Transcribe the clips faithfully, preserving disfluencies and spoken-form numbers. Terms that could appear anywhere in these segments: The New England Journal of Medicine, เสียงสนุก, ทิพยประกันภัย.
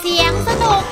เสียงสนุก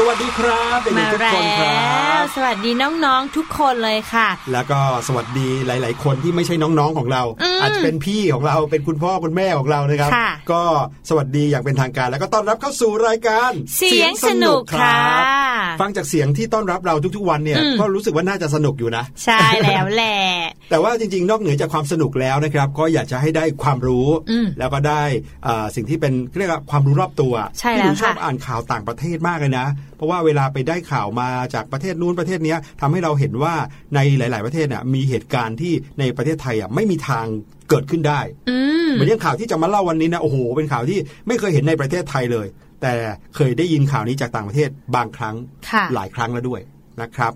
สวัสดีครับเด็กๆทุกคนครับสวัสดีน้องๆทุกคนเลยค่ะแล้วก็สวัสดีหลายๆคนที่ไม่ใช่น้องๆของเรา อ, อาจจะเป็นพี่ของเราเป็นคุณพ่อคุณแม่ของเรานะครับก็สวัสดีอย่างเป็นทางการแล้วก็ต้อนรับเข้าสู่รายการเสียงสนุกครับฟังจากเสียงที่ต้อนรับเราทุกๆวันเนี่ยก็รู้สึกว่าน่าจะสนุกอยู่นะใช่แล้วแหละแต่ว่าจริงๆนอกเหนือจากความสนุกแล้วนะครับก็อยากจะให้ได้ความรู้แล้วก็ได้สิ่งที่เป็นเรียกว่าความรู้รอบตัวที่ผมชอบอ่านข่าวต่างประเทศมากเลยนะเพราะว่าเวลาไปได้ข่าวมาจากประเทศนู้นประเทศนี้ทำให้เราเห็นว่าในหลายๆประเทศน่ะมีเหตุการณ์ที่ในประเทศไทยอ่ะไม่มีทางเกิดขึ้นได้เหมือนอย่างข่าวที่จะมาเล่าวันนี้นะโอ้โหเป็นข่าวที่ไม่เคยเห็นในประเทศไทยเลยแต่เคยได้ยินข่าวนี้จากต่างประเทศบางครั้งหลายครั้งแล้วด้วยนะครับ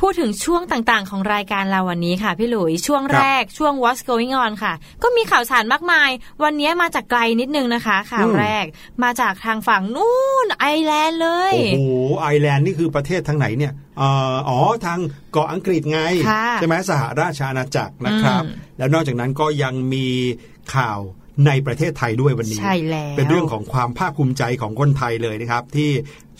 พูดถึงช่วงต่างๆของรายการเราวันนี้ค่ะพี่หลุยช่วงแรกช่วง What's Going On ค่ะก็มีข่าวสารมากมายวันนี้มาจากไกลนิดนึงนะคะข่าวแรกมาจากทางฝั่งนู่นไอร์แลนด์เลยโอ้โหไอร์แลนด์นี่คือประเทศทางไหนเนี่ยอ๋อทางเกาะอังกฤษไงใช่ไหมสหราชอาณาจักรนะครับแล้วนอกจากนั้นก็ยังมีข่าวในประเทศไทยด้วยวันนี้เป็นเรื่องของความภาคภูมิใจของคนไทยเลยนะครับที่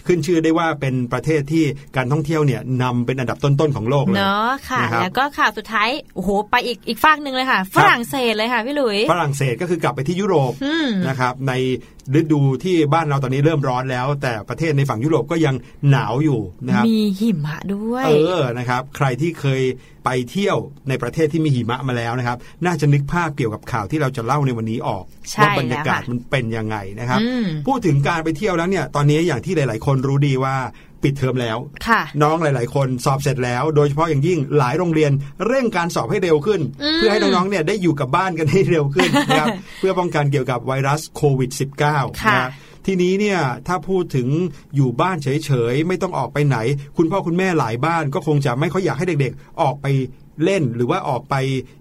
ขึ้นชื่อได้ว่าเป็นประเทศที่การท่องเที่ยวเนี่ยนำเป็นอันดับต้นๆของโลกเลยเนาะค่ะแล้วก็ข่าวสุดท้ายโอ้โหไปอีกอีกฝั่งนึงเลยค่ะฝรั่งเศสเลยค่ะพี่หลุยฝรั่งเศสก็คือกลับไปที่ยุโรปนะครับในฤดูที่บ้านเราตอนนี้เริ่มร้อนแล้วแต่ประเทศในฝั่งยุโรปก็ยังหนาวอยู่นะครับมีหิมะด้วยเออนะครับใครที่เคยไปเที่ยวในประเทศที่มีหิมะมาแล้วนะครับน่าจะนึกภาพเกี่ยวกับข่าวที่เราจะเล่าในวันนี้ออกว่าบรรยากาศมันเป็นยังไงนะครับพูดถึงการไปเที่ยวแล้วเนี่ยตอนนี้อย่างที่หลายๆคนรู้ดีว่าปิดเทอมแล้วน้องหลายๆคนสอบเสร็จแล้วโดยเฉพาะอย่างยิ่งหลายโรงเรียนเร่งการสอบให้เร็วขึ้นเพื่อให้น้องๆเนี่ยได้อยู่กับบ้านกันให้เร็วขึ้นนะครับ เพื่อป้องกันเกี่ยวกับไวรัสโควิด สิบเก้า นะทีนี้เนี่ยถ้าพูดถึงอยู่บ้านเฉยๆไม่ต้องออกไปไหนคุณพ่อคุณแม่หลายบ้านก็คงจะไม่ค่อยอยากให้เด็กๆออกไปเล่นหรือว่าออกไป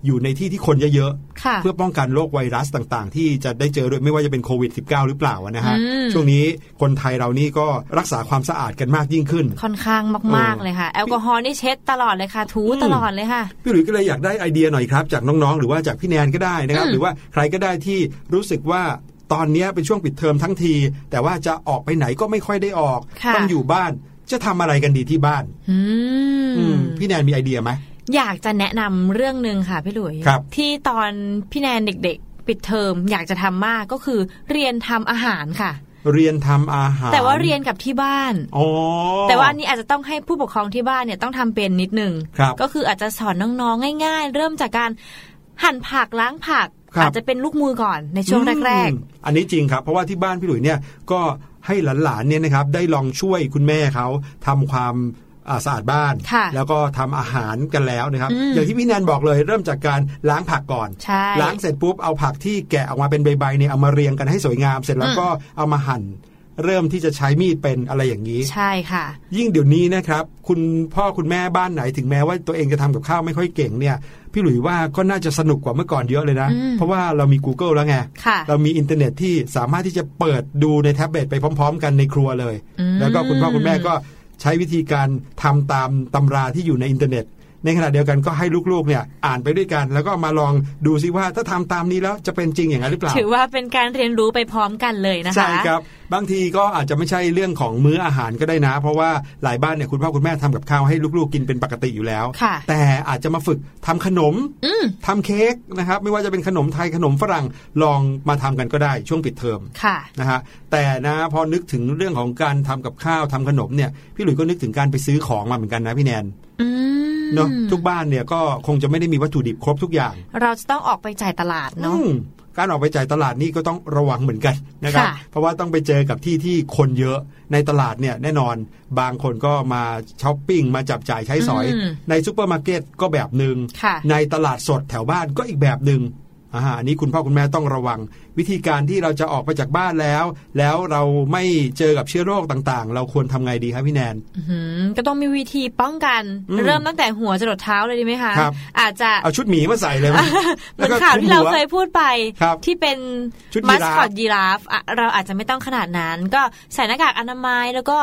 อยู่ในที่ที่คนเยอะๆเพื่อป้องกันโรคไวรัสต่างๆที่จะได้เจอด้วยไม่ว่าจะเป็นโควิด สิบเก้า หรือเปล่านะฮะช่วงนี้คนไทยเรานี่ก็รักษาความสะอาดกันมากยิ่งขึ้นค่อนข้างมากๆเลยค่ะแอลกอฮอล์นี่เช็ดตลอดเลยค่ะถูตลอดเลยค่ะพี่หลุยส์ก็เลยอยากได้ไอเดียหน่อยครับจากน้องๆหรือว่าจากพี่แนนก็ได้นะครับหรือว่าใครก็ได้ที่รู้สึกว่าตอนนี้เป็นช่วงปิดเทอมทั้งทีแต่ว่าจะออกไปไหนก็ไม่ค่อยได้ออกต้องอยู่บ้านจะทำอะไรกันดีที่บ้านพี่แนนมีไอเดียไหมอยากจะแนะนำเรื่องนึงค่ะพี่หลุยที่ตอนพี่แนนเด็กๆปิดเทอมอยากจะทำมากก็คือเรียนทำอาหารค่ะเรียนทำอาหารแต่ว่าเรียนกับที่บ้านแต่ว่าอันนี้อาจจะต้องให้ผู้ปกครองที่บ้านเนี่ยต้องทำเป็นนิดนึงก็คืออาจจะสอนน้องๆง่ายๆเริ่มจากการหั่นผักล้างผักอาจจะเป็นลูกมือก่อนในช่วงแรกๆอันนี้จริงครับเพราะว่าที่บ้านพี่หลุยเนี่ยก็ให้หลานๆเนี่ยนะครับได้ลองช่วยคุณแม่เขาทำความสะอาดบ้านแล้วก็ทำอาหารกันแล้วนะครับอย่างที่พี่แนนบอกเลยเริ่มจากการล้างผักก่อนล้างเสร็จปุ๊บเอาผักที่แกะออกมาเป็นใบๆเนี่ยเอามาเรียงกันให้สวยงามเสร็จแล้วก็เอามาหั่นเริ่มที่จะใช้มีดเป็นอะไรอย่างนี้ใช่ค่ะยิ่งเดี๋ยวนี้นะครับคุณพ่อคุณแม่บ้านไหนถึงแม้ว่าตัวเองจะทำกับข้าวไม่ค่อยเก่งเนี่ยพี่หลุยว่าก็น่าจะสนุกกว่าเมื่อก่อนเยอะเลยนะเพราะว่าเรามี Google แล้วไงเรามีอินเทอร์เน็ตที่สามารถที่จะเปิดดูในแท็บเล็ตไปพร้อมๆกันในครัวเลยแล้วก็คุณพ่อคุณแม่ก็ใช้วิธีการทำตามตำราที่อยู่ในอินเทอร์เน็ตในขณะเดียวกันก็ให้ลูกๆเนี่ยอ่านไปด้วยกันแล้วก็มาลองดูซิว่าถ้าทำตามนี้แล้วจะเป็นจริงอย่างนั้นหรือเปล่าถือว่าเป็นการเรียนรู้ไปพร้อมกันเลยนะคะใช่ครับบางทีก็อาจจะไม่ใช่เรื่องของมื้ออาหารก็ได้นะเพราะว่าหลายบ้านเนี่ยคุณพ่อคุณแม่ทำกับข้าวให้ลูกๆกินเป็นปกติอยู่แล้วแต่อาจจะมาฝึกทำขนมทำเค้กนะครับไม่ว่าจะเป็นขนมไทยขนมฝรั่งลองมาทำกันก็ได้ช่วงปิดเทอมนะฮะแต่นะพอนึกถึงเรื่องของการทำกับข้าวทำขนมเนี่ยพี่หลุยส์ก็นึกถึงการไปซื้อของมาเหมือนกันนะพี่แนนเนาะทุกบ้านเนี่ยก็คงจะไม่ได้มีวัตถุดิบครบทุกอย่างเราจะต้องออกไปจ่ายตลาดเนาะการออกไปจ่ายตลาดนี่ก็ต้องระวังเหมือนกันนะครับเพราะว่าต้องไปเจอกับที่ที่คนเยอะในตลาดเนี่ยแน่นอนบางคนก็มาช้อปปิ้งมาจับจ่ายใช้สอยในซุปเปอร์มาร์เก็ตก็แบบนึงในตลาดสดแถวบ้านก็อีกแบบนึงอ่าอันนี้คุณพ่อคุณแม่ต้องระวังวิธีการที่เราจะออกไปจากบ้านแล้วแล้วเราไม่เจอกับเชื้อโรคต่างๆเราควรทำไงดีครับพี่แนนก็ต้องมีวิธีป้องกันเริ่มตั้งแต่หัวจรดเท้าเลยดีไหมคะอาจจะเอาชุดหมีมาใส่เลยมั้ยเหมือนข่าวที่เราเคยพูดไปที่เป็นมัสคอตยีราฟเราอาจจะไม่ต้องขนาดนั้นก็ใส่หน้ากากอนามัยแล้วก็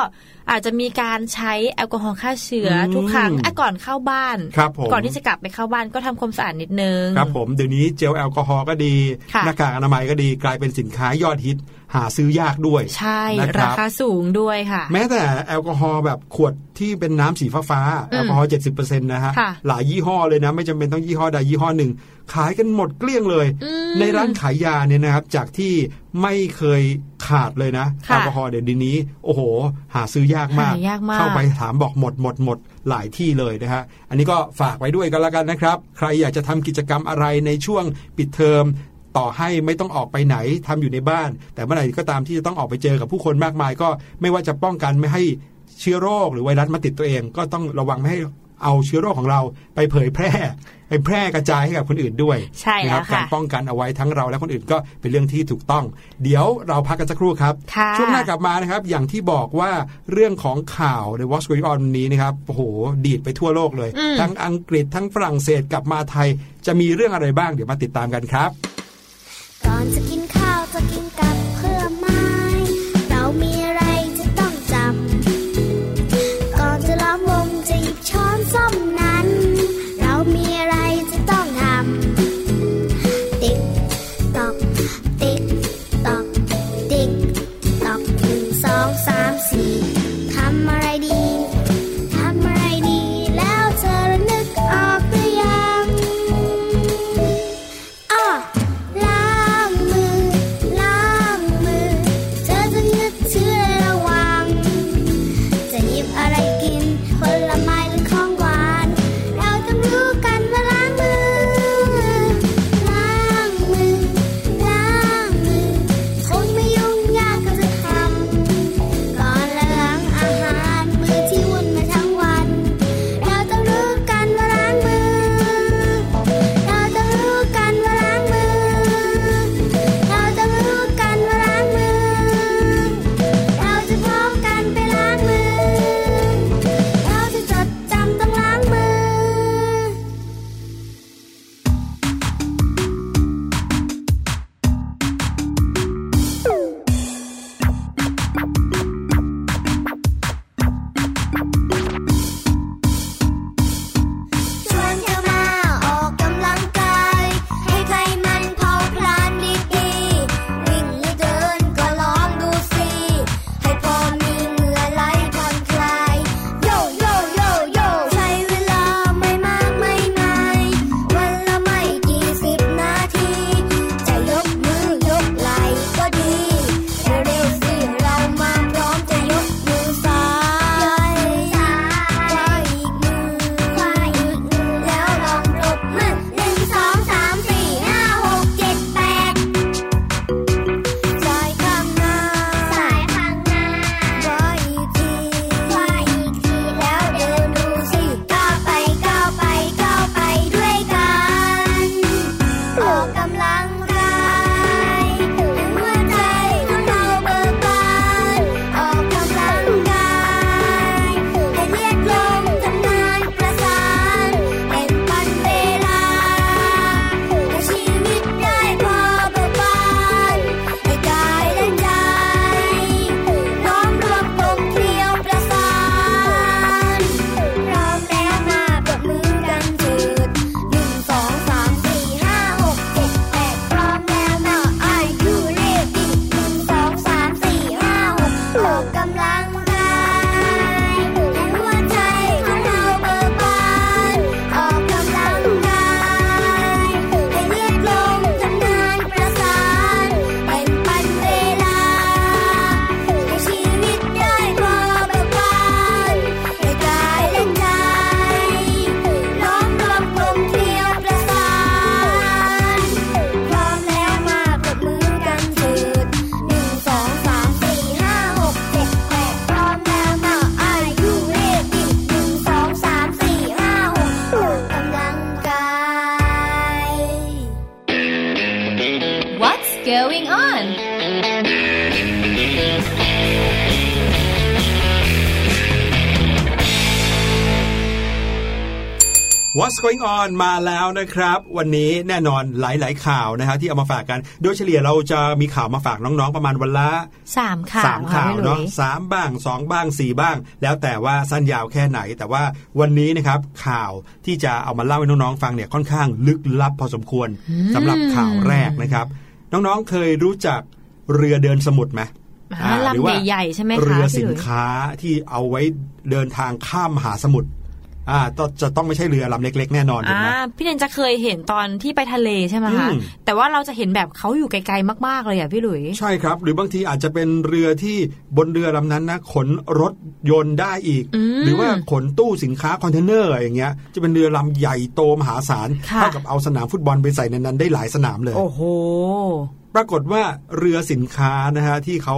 อาจจะมีการใช้แอลกอฮอล์ฆ่าเชื้อทุกครั้งก่อนเข้าบ้านก่อนที่จะกลับไปเข้าบ้านก็ทำความสะอาดนิดนึงครับผมเดี๋ยวนี้เจลแอลกอฮอล์ก็ดีหน้ากากอนามัยก็ดีกลายเป็นสินค้ายอดฮิต หาซื้อยากด้วยใช่ราคาสูงด้วยค่ะแม้แต่แอลกอฮอล์แบบขวดที่เป็นน้ำสีฟ้าๆแอลกอฮอล์ เจ็ดสิบเปอร์เซ็นต์ นะฮะหลายยี่ห้อเลยนะไม่จำเป็นต้องยี่ห้อใดยี่ห้อหนึ่งขายกันหมดเกลี้ยงเลยในร้านขายยาเนี่ยนะครับจากที่ไม่เคยขาดเลยนะแอลกอฮอล์เดี๋ยวนี้โอ้โหหาซื้อยากมากเข้าไปถามบอกหมดหมดหมดหลายที่เลยนะฮะอันนี้ก็ฝากไว้ด้วยกันแล้วกันนะครับใครอยากจะทำกิจกรรมอะไรในช่วงปิดเทอมต่อให้ไม่ต้องออกไปไหนทำอยู่ในบ้านแต่เมื่อไหร่ก็ตามที่จะต้องออกไปเจอกับผู้คนมากมายก็ไม่ว่าจะป้องกันไม่ให้เชื้อโรคหรือไวรัสมาติดตัวเองก็ต้องระวังไม่ให้เอาเชื้อโรคของเราไปเผยแพร่ไปแพร่กระจายให้กับคนอื่นด้วยใช่แล้วค่ะการป้องกันเอาไว้ทั้งเราและคนอื่นก็เป็นเรื่องที่ถูกต้องเดี๋ยวเราพักกันสักครู่ครับช่วงหน้ากลับมานะครับอย่างที่บอกว่าเรื่องของข่าวใน What's Going On นี้นะครับโอ้โหดีดไปทั่วโลกเลยทั้งอังกฤษทั้งฝรั่งเศสกลับมาไทยจะมีเรื่องอะไรบ้างเดี๋ยวมาติดตามกันครับก่อนจะกินข้าวจะกินกับเพื่อไม้เรามีอะไรจะต้องจำก่อนจะล้อมวงจะหยิบช้อนส้อมนั้นเรามีอะไรจะต้องทำติ๊กตอกติ๊กตอกติ๊กตอกหนึ่งสองสามสี่ทำอะไรดีทำอะไรดีแล้วเธอนึกออกหรือยังอ้อWhat's going on มาแล้วนะครับวันนี้แน่นอนหลายๆข่าวนะฮะที่เอามาฝากกันโดยเฉลี่ยเราจะมีข่าวมาฝากน้องๆประมาณวันละสามข่าวสามข่าวเนาะสามบ้างสองบ้างสี่บ้างแล้วแต่ว่าสั้นยาวแค่ไหนแต่ว่าวันนี้นะครับข่าวที่จะเอามาเล่าให้น้องๆฟังเนี่ยค่อนข้างลึกลับพอสมควรสำหรับข่าวแรกนะครับน้องๆเคยรู้จัก เรือเดินสมุทรไหมลำใหญ่ๆใช่ไหมคะเรือสินค้าที่เอาไว้เดินทางข้ามมหาสมุทรอ่าจะต้องไม่ใช่เรือลำเล็กๆแน่นอนอ่าพี่เดนจะเคยเห็นตอนที่ไปทะเลใช่ไหมคะแต่ว่าเราจะเห็นแบบเขาอยู่ไกลๆมากๆเลยอ่ะพี่หลุยใช่ครับหรือบางทีอาจจะเป็นเรือที่บนเรือลำนั้นนะขนรถยนต์ได้อีกหรือว่าขนตู้สินค้าคอนเทนเนอร์อย่างเงี้ยจะเป็นเรือลำใหญ่โตมหาศาลเท่ากับเอาสนามฟุตบอลไปใส่ในนั้นได้หลายสนามเลยโอ้โหปรากฏว่าเรือสินค้านะฮะที่เขา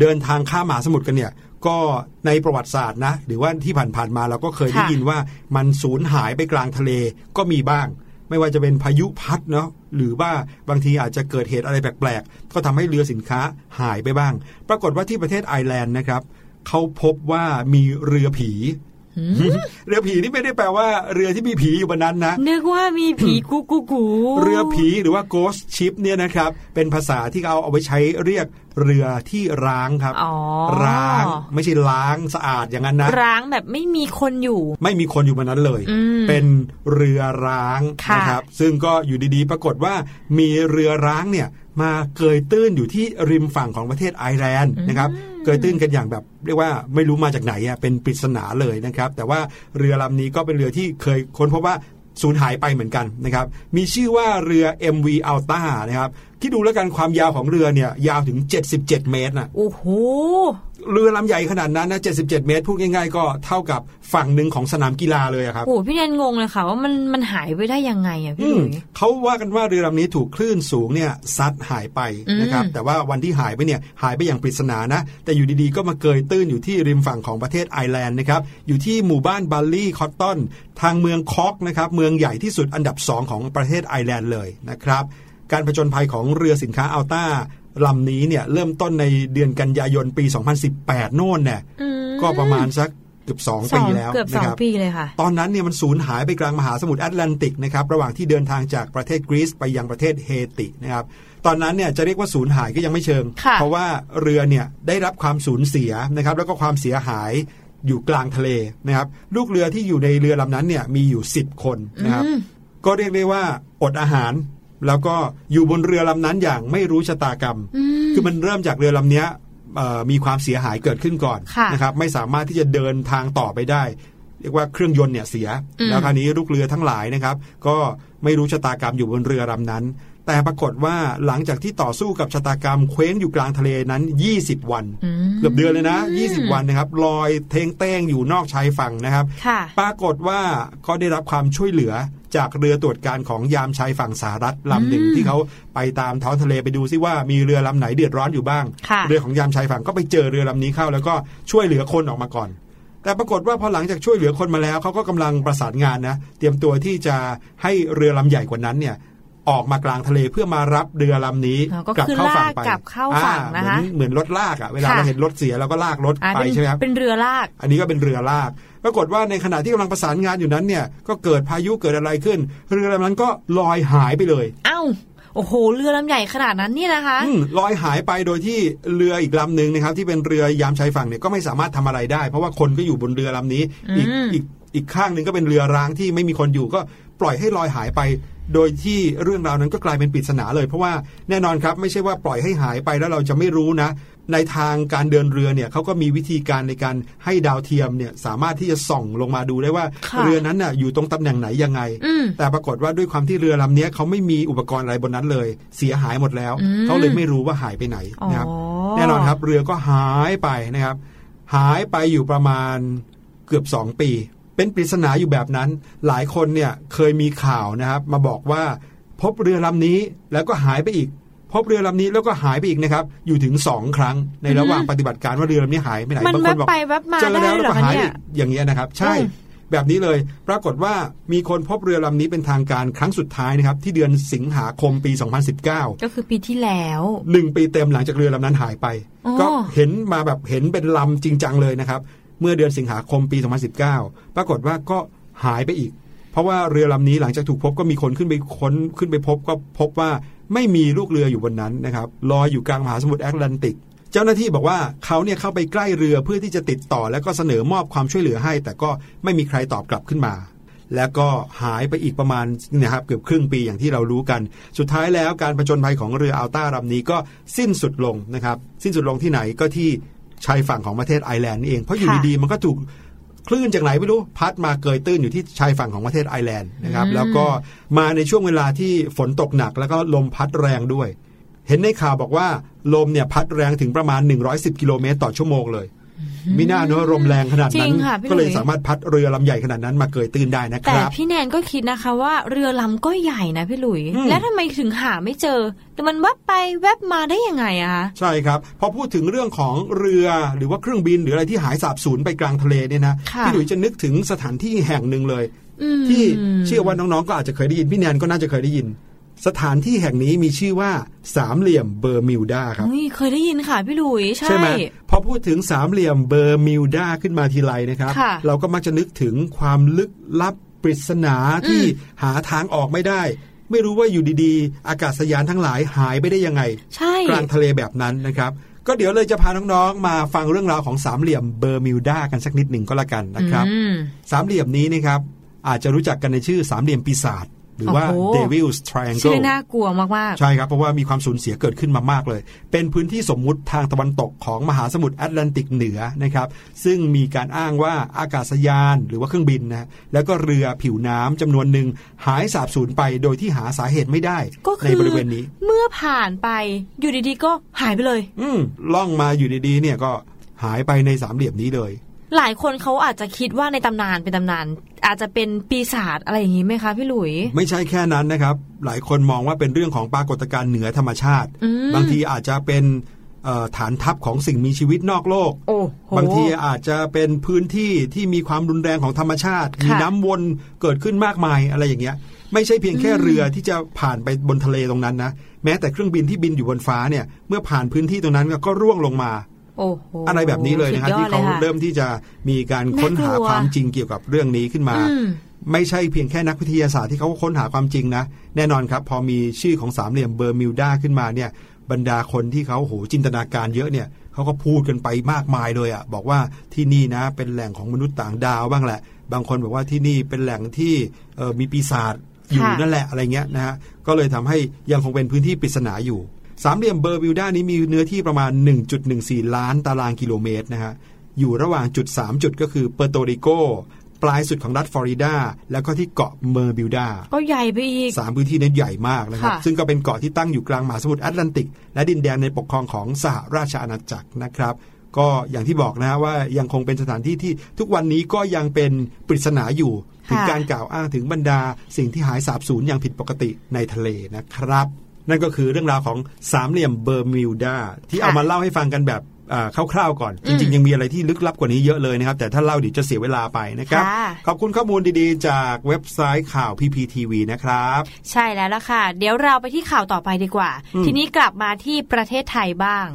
เดินทางข้ามมหาสมุทรกันเนี่ยก็ในประวัติศาสตร์นะหรือว่าที่ผ่านๆมาเราก็เคยได้ยินว่ามันสูญหายไปกลางทะเลก็มีบ้างไม่ว่าจะเป็นพายุพัดเนาะหรือว่าบางทีอาจจะเกิดเหตุอะไรแปลกๆก็ทำให้เรือสินค้าหายไปบ้างปรากฏว่าที่ประเทศไอร์แลนด์นะครับเขาพบว่ามีเรือผีเรือผีนี่ไม่ได้แปลว่าเรือที่มีผีอยู่บนนั้นนะนึกว่ามีผีกุ๊กกุ๊กเรือผีหรือว่า ghost ship เนี่ยนะครับเป็นภาษาที่เขาเอาไว้ใช้เรียกเรือที่ร้างครับร้างไม่ใช่ล้างสะอาดอย่างนั้นนะร้างแบบไม่มีคนอยู่ไม่มีคนอยู่บนนั้นเลยเป็นเรือร้างนะครับซึ่งก็อยู่ดีๆปรากฏว่ามีเรือร้างเนี่ยมาเกยตื้นอยู่ที่ริมฝั่งของประเทศไอร์แลนด์นะครับเกยตื้นกันอย่างแบบเรียกว่าไม่รู้มาจากไหนอ่ะเป็นปริศนาเลยนะครับแต่ว่าเรือลำนี้ก็เป็นเรือที่เคยค้นพบว่าสูญหายไปเหมือนกันนะครับมีชื่อว่าเรือ เอ็ม วี Alta นะครับคิดดูแล้วกันความยาวของเรือเนี่ยยาวถึงเจ็ดสิบเจ็ดเมตรนะโอ้โหเรือลำใหญ่ขนาดนั้นนะเจ็ดสิบเจ็ดเมตรพูดง่ายๆก็เท่ากับฝั่งหนึ่งของสนามกีฬาเลยครับโอ้พี่แนนงงเลยค่ะว่ามันมันหายไปได้ยังไงอ่ะพี่หลุยเขาว่ากันว่าเรือลำนี้ถูกคลื่นสูงเนี่ยซัดหายไปนะครับแต่ว่าวันที่หายไปเนี่ยหายไปอย่างปริศนานะแต่อยู่ดีๆก็มาเกยตื้นอยู่ที่ริมฝั่งของประเทศไอร์แลนด์นะครับอยู่ที่หมู่บ้านบัลลี่คอตตันทางเมืองคอกนะครับเมืองใหญ่ที่สุดอันดับสองของประเทศไอร์แลนด์เลยนะครับการผจญภัยของเรือสินค้าอัลต้าลำนี้เนี่ยเริ่มต้นในเดือนกันยายนปีสองพันสิบแปดโน่นเนี่ยก็ประมาณสักเกือบสองปีแล้วนะครับตอนนั้นเนี่ยมันสูญหายไปกลางมหาสมุทรแอตแลนติกนะครับระหว่างที่เดินทางจากประเทศกรีซไปยังประเทศเฮตินะครับตอนนั้นเนี่ยจะเรียกว่าสูญหายก็ยังไม่เชิงเพราะว่าเรือเนี่ยได้รับความสูญเสียนะครับแล้วก็ความเสียหายอยู่กลางทะเลนะครับลูกเรือที่อยู่ในเรือลำนั้นเนี่ยมีอยู่สิบคนนะครับก็เรียกได้ว่าอดอาหารแล้วก็อยู่บนเรือลำนั้นอย่างไม่รู้ชะตากรรมคือมันเริ่มจากเรือลำนี้มีความเสียหายเกิดขึ้นก่อนนะครับไม่สามารถที่จะเดินทางต่อไปได้เรียกว่าเครื่องยนต์เนี่ยเสียแล้วคราวนี้ลูกเรือทั้งหลายนะครับก็ไม่รู้ชะตากรรมอยู่บนเรือลำนั้นแต่ปรากฏว่าหลังจากที่ต่อสู้กับชะตากรรมเคว้งอยู่กลางทะเลนั้นยี่สิบวันเกือบเดือนเลยนะยี่สิบวันนะครับลอยเท้งเต้งอยู่นอกชายฝั่งนะครับปรากฏว่าก็ได้รับความช่วยเหลือจากเรือตรวจการของยามชายฝั่งสหรัฐลำหนึ่งที่เขาไปตามท้องทะเลไปดูซิว่ามีเรือลำไหนเดือดร้อนอยู่บ้างเรือของยามชายฝั่งก็ไปเจอเรือลำนี้เข้าแล้วก็ช่วยเหลือคนออกมาก่อนแต่ปรากฏว่าพอหลังจากช่วยเหลือคนมาแล้วเขาก็กำลังประสานงานนะเตรียมตัวที่จะให้เรือลำใหญ่กว่านั้นเนี่ยออกมากลางทะเลเพื่อมารับเรือลำนี้กลับเข้าฝั่งไปกลับเข้าฝั่งนะคะเหมือนรถลากอ่ะเวลาเราเห็นรถเสียเราก็ลากรถไปใช่ไหมครับเป็นเรือลากอันนี้ก็เป็นเรือลากปรากฏว่าในขณะที่กำลังประสานงานอยู่นั้นเนี่ยก็เกิดพายุเกิดอะไรขึ้นเรือลำนั้นก็ลอยหายไปเลยอ้าวโอ้โหเรือลำใหญ่ขนาดนั้นนี่นะคะลอยหายไปโดยที่เรืออีกลำนึงนะครับที่เป็นเรือยามชายฝั่งเนี่ยก็ไม่สามารถทำอะไรได้เพราะว่าคนก็อยู่บนเรือลำนี้อีกอีกอีกข้างนึงก็เป็นเรือร้างที่ไม่มีคนอยู่ก็ปล่อยให้ลอยหายไปโดยที่เรื่องราวนั้นก็กลายเป็นปริศนาเลยเพราะว่าแน่นอนครับไม่ใช่ว่าปล่อยให้หายไปแล้วเราจะไม่รู้นะในทางการเดินเรือเนี่ยเขาก็มีวิธีการในการให้ดาวเทียมเนี่ยสามารถที่จะส่องลงมาดูได้ว่าเรือนั้นน่ะอยู่ตรงตำแหน่งไหนยังไงแต่ปรากฏว่าด้วยความที่เรือลำนี้เขาไม่มีอุปกรณ์อะไรบนนั้นเลยเสียหายหมดแล้วเขาเลยไม่รู้ว่าหายไปไหนนะครับแน่นอนครับเรือก็หายไปนะครับหายไปอยู่ประมาณเกือบสองปีเป็นปริศนาอยู่แบบนั้นหลายคนเนี่ยเคยมีข่าวนะครับมาบอกว่าพบเรือลำนี้แล้วก็หายไปอีกพบเรือลำนี้แล้วก็หายไปอีกนะครับอยู่ถึงสองครั้งในระหว่างปฏิบัติการว่าเรือลำนี้หายไปไหนบางคนบอกเจอแล้วแล้วก็หายอย่างเงี้ยนะครับใช่แบบนี้เลยปรากฏว่ามีคนพบเรือลำนี้เป็นทางการครั้งสุดท้ายนะครับที่เดือนสิงหาคมปีสองพันสิบเก้าก็คือปีที่แล้วหนึ่งปีเต็มหลังจากเรือลำนั้นหายไปก็เห็นมาแบบเห็นเป็นลำจริงจังเลยนะครับเมื่อเดือนสิงหาคมปีสองพันสิบเก้าปรากฏว่าก็หายไปอีกเพราะว่าเรือลำนี้หลังจากถูกพบก็มีคนขึ้นไปค้นขึ้นไปพบก็พบว่าไม่มีลูกเรืออยู่บนนั้นนะครับลอยอยู่กลางมหาสมุทรแอตแลนติกเจ้าหน้าที่บอกว่าเขาเนี่ยเข้าไปใกล้เรือเพื่อที่จะติดต่อและก็เสนอมอบความช่วยเหลือให้แต่ก็ไม่มีใครตอบกลับขึ้นมา แล้วก็หายไปอีกประมาณนะครับเกือบครึ่งปีอย่างที่เรารู้กันสุดท้ายแล้วการผจญภัยของเรืออัลต้าลำนี้ก็สิ้นสุดลงนะครับสิ้นสุดลงที่ไหนก็ที่ชายฝั่งของประเทศไอร์แลนด์นี่เองเพราะอยู่ดีๆมันก็ถูกคลื่นจากไหนไม่รู้พัดมาเกยตื้นอยู่ที่ชายฝั่งของประเทศไอร์แลนด์นะครับแล้วก็มาในช่วงเวลาที่ฝนตกหนักแล้วก็ลมพัดแรงด้วยเห็นในข่าวบอกว่าลมเนี่ยพัดแรงถึงประมาณหนึ่งร้อยสิบกิโลเมตรต่อชั่วโมงเลยมิน่าเนอะลมแรงขนาดนั้นก็เลยสามารถพัดเรือลำใหญ่ขนาดนั้นมาเกยตื้นได้นะครับแต่พี่แนนก็คิดนะคะว่าเรือลำก็ใหญ่นะพี่หลุยแล้วทำไมถึงหาไม่เจอแต่มันแวบไปแวบมาได้ยังไงอะคะใช่ครับพอพูดถึงเรื่องของเรือหรือว่าเครื่องบินหรืออะไรที่หายสาบสูญไปกลางทะเลเนี่ยนะพี่หลุยจะนึกถึงสถานที่แห่งหนึ่งเลยที่เชื่อว่าน้องๆก็อาจจะเคยได้ยินพี่แนนก็น่าจะเคยได้ยินสถานที่แห่งนี้มีชื่อว่าสามเหลี่ยมเบอร์มิวดาครับเคยได้ยินค่ะพี่หลุยใช่ใช่ไหมพอพูดถึงสามเหลี่ยมเบอร์มิวดาขึ้นมาทีไรนะครับเราก็มักจะนึกถึงความลึกลับปริศนาที่หาทางออกไม่ได้ไม่รู้ว่าอยู่ดีๆอากาศยานทั้งหลายหายไปได้ยังไงกลางทะเลแบบนั้นนะครับก็เดี๋ยวเลยจะพาน้องๆมาฟังเรื่องราวของสามเหลี่ยมเบอร์มิวดากันสักนิดหนึ่งก็แล้วกันนะครับสามเหลี่ยมนี้นะครับอาจจะรู้จักกันในชื่อสามเหลี่ยมปีศาจหรือว่า Devil's Triangle ชื่อน่ากลัวมากๆใช่ครับเพราะว่ามีความสูญเสียเกิดขึ้นมามากเลยเป็นพื้นที่สมมุติทางตะวันตกของมหาสมุทรแอตแลนติกเหนือนะครับซึ่งมีการอ้างว่าอากาศยานหรือว่าเครื่องบินนะแล้วก็เรือผิวน้ำจำนวนหนึ่งหายสาบสูญไปโดยที่หาสาเหตุไม่ได้ในบริเวณนี้เมื่อผ่านไปอยู่ดีๆก็หายไปเลยอืมล่องมาอยู่ดีๆเนี่ยก็หายไปในสามเหลี่ยมนี้เลยหลายคนเขาอาจจะคิดว่าในตำนานเป็นตำนานอาจจะเป็นปีศาจอะไรอย่างนี้ไหมคะพี่หลุยไม่ใช่แค่นั้นนะครับหลายคนมองว่าเป็นเรื่องของปรากฏการณ์เหนือธรรมชาติบางทีอาจจะเป็นฐานทัพของสิ่งมีชีวิตนอกโลกบางทีอาจจะเป็นพื้นที่ที่มีความรุนแรงของธรรมชาติมีน้ำวนเกิดขึ้นมากมายอะไรอย่างเงี้ยไม่ใช่เพียงแค่เรือที่จะผ่านไปบนทะเลตรงนั้นนะแม้แต่เครื่องบินที่บินอยู่บนฟ้าเนี่ยเมื่อผ่านพื้นที่ตรงนั้นก็ร่วงลงมาอะไรแบบนี้เลยนะครับที่เขาเริ่มที่จะมีการค้นหาความจริงเกี่ยวกับเรื่องนี้ขึ้นมาไม่ใช่เพียงแค่นักวิทยาศาสตร์ที่เขาค้นหาความจริงนะแน่นอนครับพอมีชื่อของสามเหลี่ยมเบอร์มิวดาขึ้นมาเนี่ยบรรดาคนที่เขาโหจินตนาการเยอะเนี่ยเขาก็พูดกันไปมากมายเลยอ่ะบอกว่าที่นี่นะเป็นแหล่งของมนุษย์ต่างดาวบ้างแหละบางคนบอกว่าที่นี่เป็นแหล่งที่มีปีศาจอยู่นั่นแหละอะไรเงี้ยนะฮะก็เลยทำให้ยังคงเป็นพื้นที่ปริศนาอยู่สามเหลี่ยมเบอร์มิวดานี้มีเนื้อที่ประมาณ หนึ่งจุดหนึ่งสี่ ล้านตารางกิโลเมตรนะฮะอยู่ระหว่างจุดสามจุดก็คือเปอร์โตริโกปลายสุดของรัฐฟลอริดาแล้วก็ที่เกาะเมอร์บิวดาก็ใหญ่ไปอีกสามพื้นที่นี้ใหญ่มากนะครับซึ่งก็เป็นเกาะที่ตั้งอยู่กลางมหาสมุทรแอตแลนติกและดินแดนในปกครองของสหราชอาณาจักรนะครับก็อย่างที่บอกนะว่ายังคงเป็นสถานที่ที่ทุกวันนี้ก็ยังเป็นปริศนาอยู่ถึงการกล่าวอ้างถึงบรรดาสิ่งที่หายสาบสูญอย่างผิดปกติในทะเลนะครับนั่นก็คือเรื่องราวของสามเหลี่ยมเบอร์มิวดาที่เอามาเล่าให้ฟังกันแบบคร่าวๆก่อนจริงๆยังมีอะไรที่ลึกลับกว่านี้เยอะเลยนะครับแต่ถ้าเล่าเดี๋ยวจะเสียเวลาไปนะครับขอบคุณข้อมูลดีๆจากเว็บไซต์ข่าว พี พี ที วี นะครับใช่แล้วล่ะค่ะเดี๋ยวเราไปที่ข่าวต่อไปดีกว่าทีนี้กลับมาที่ประเทศไทยบ้าง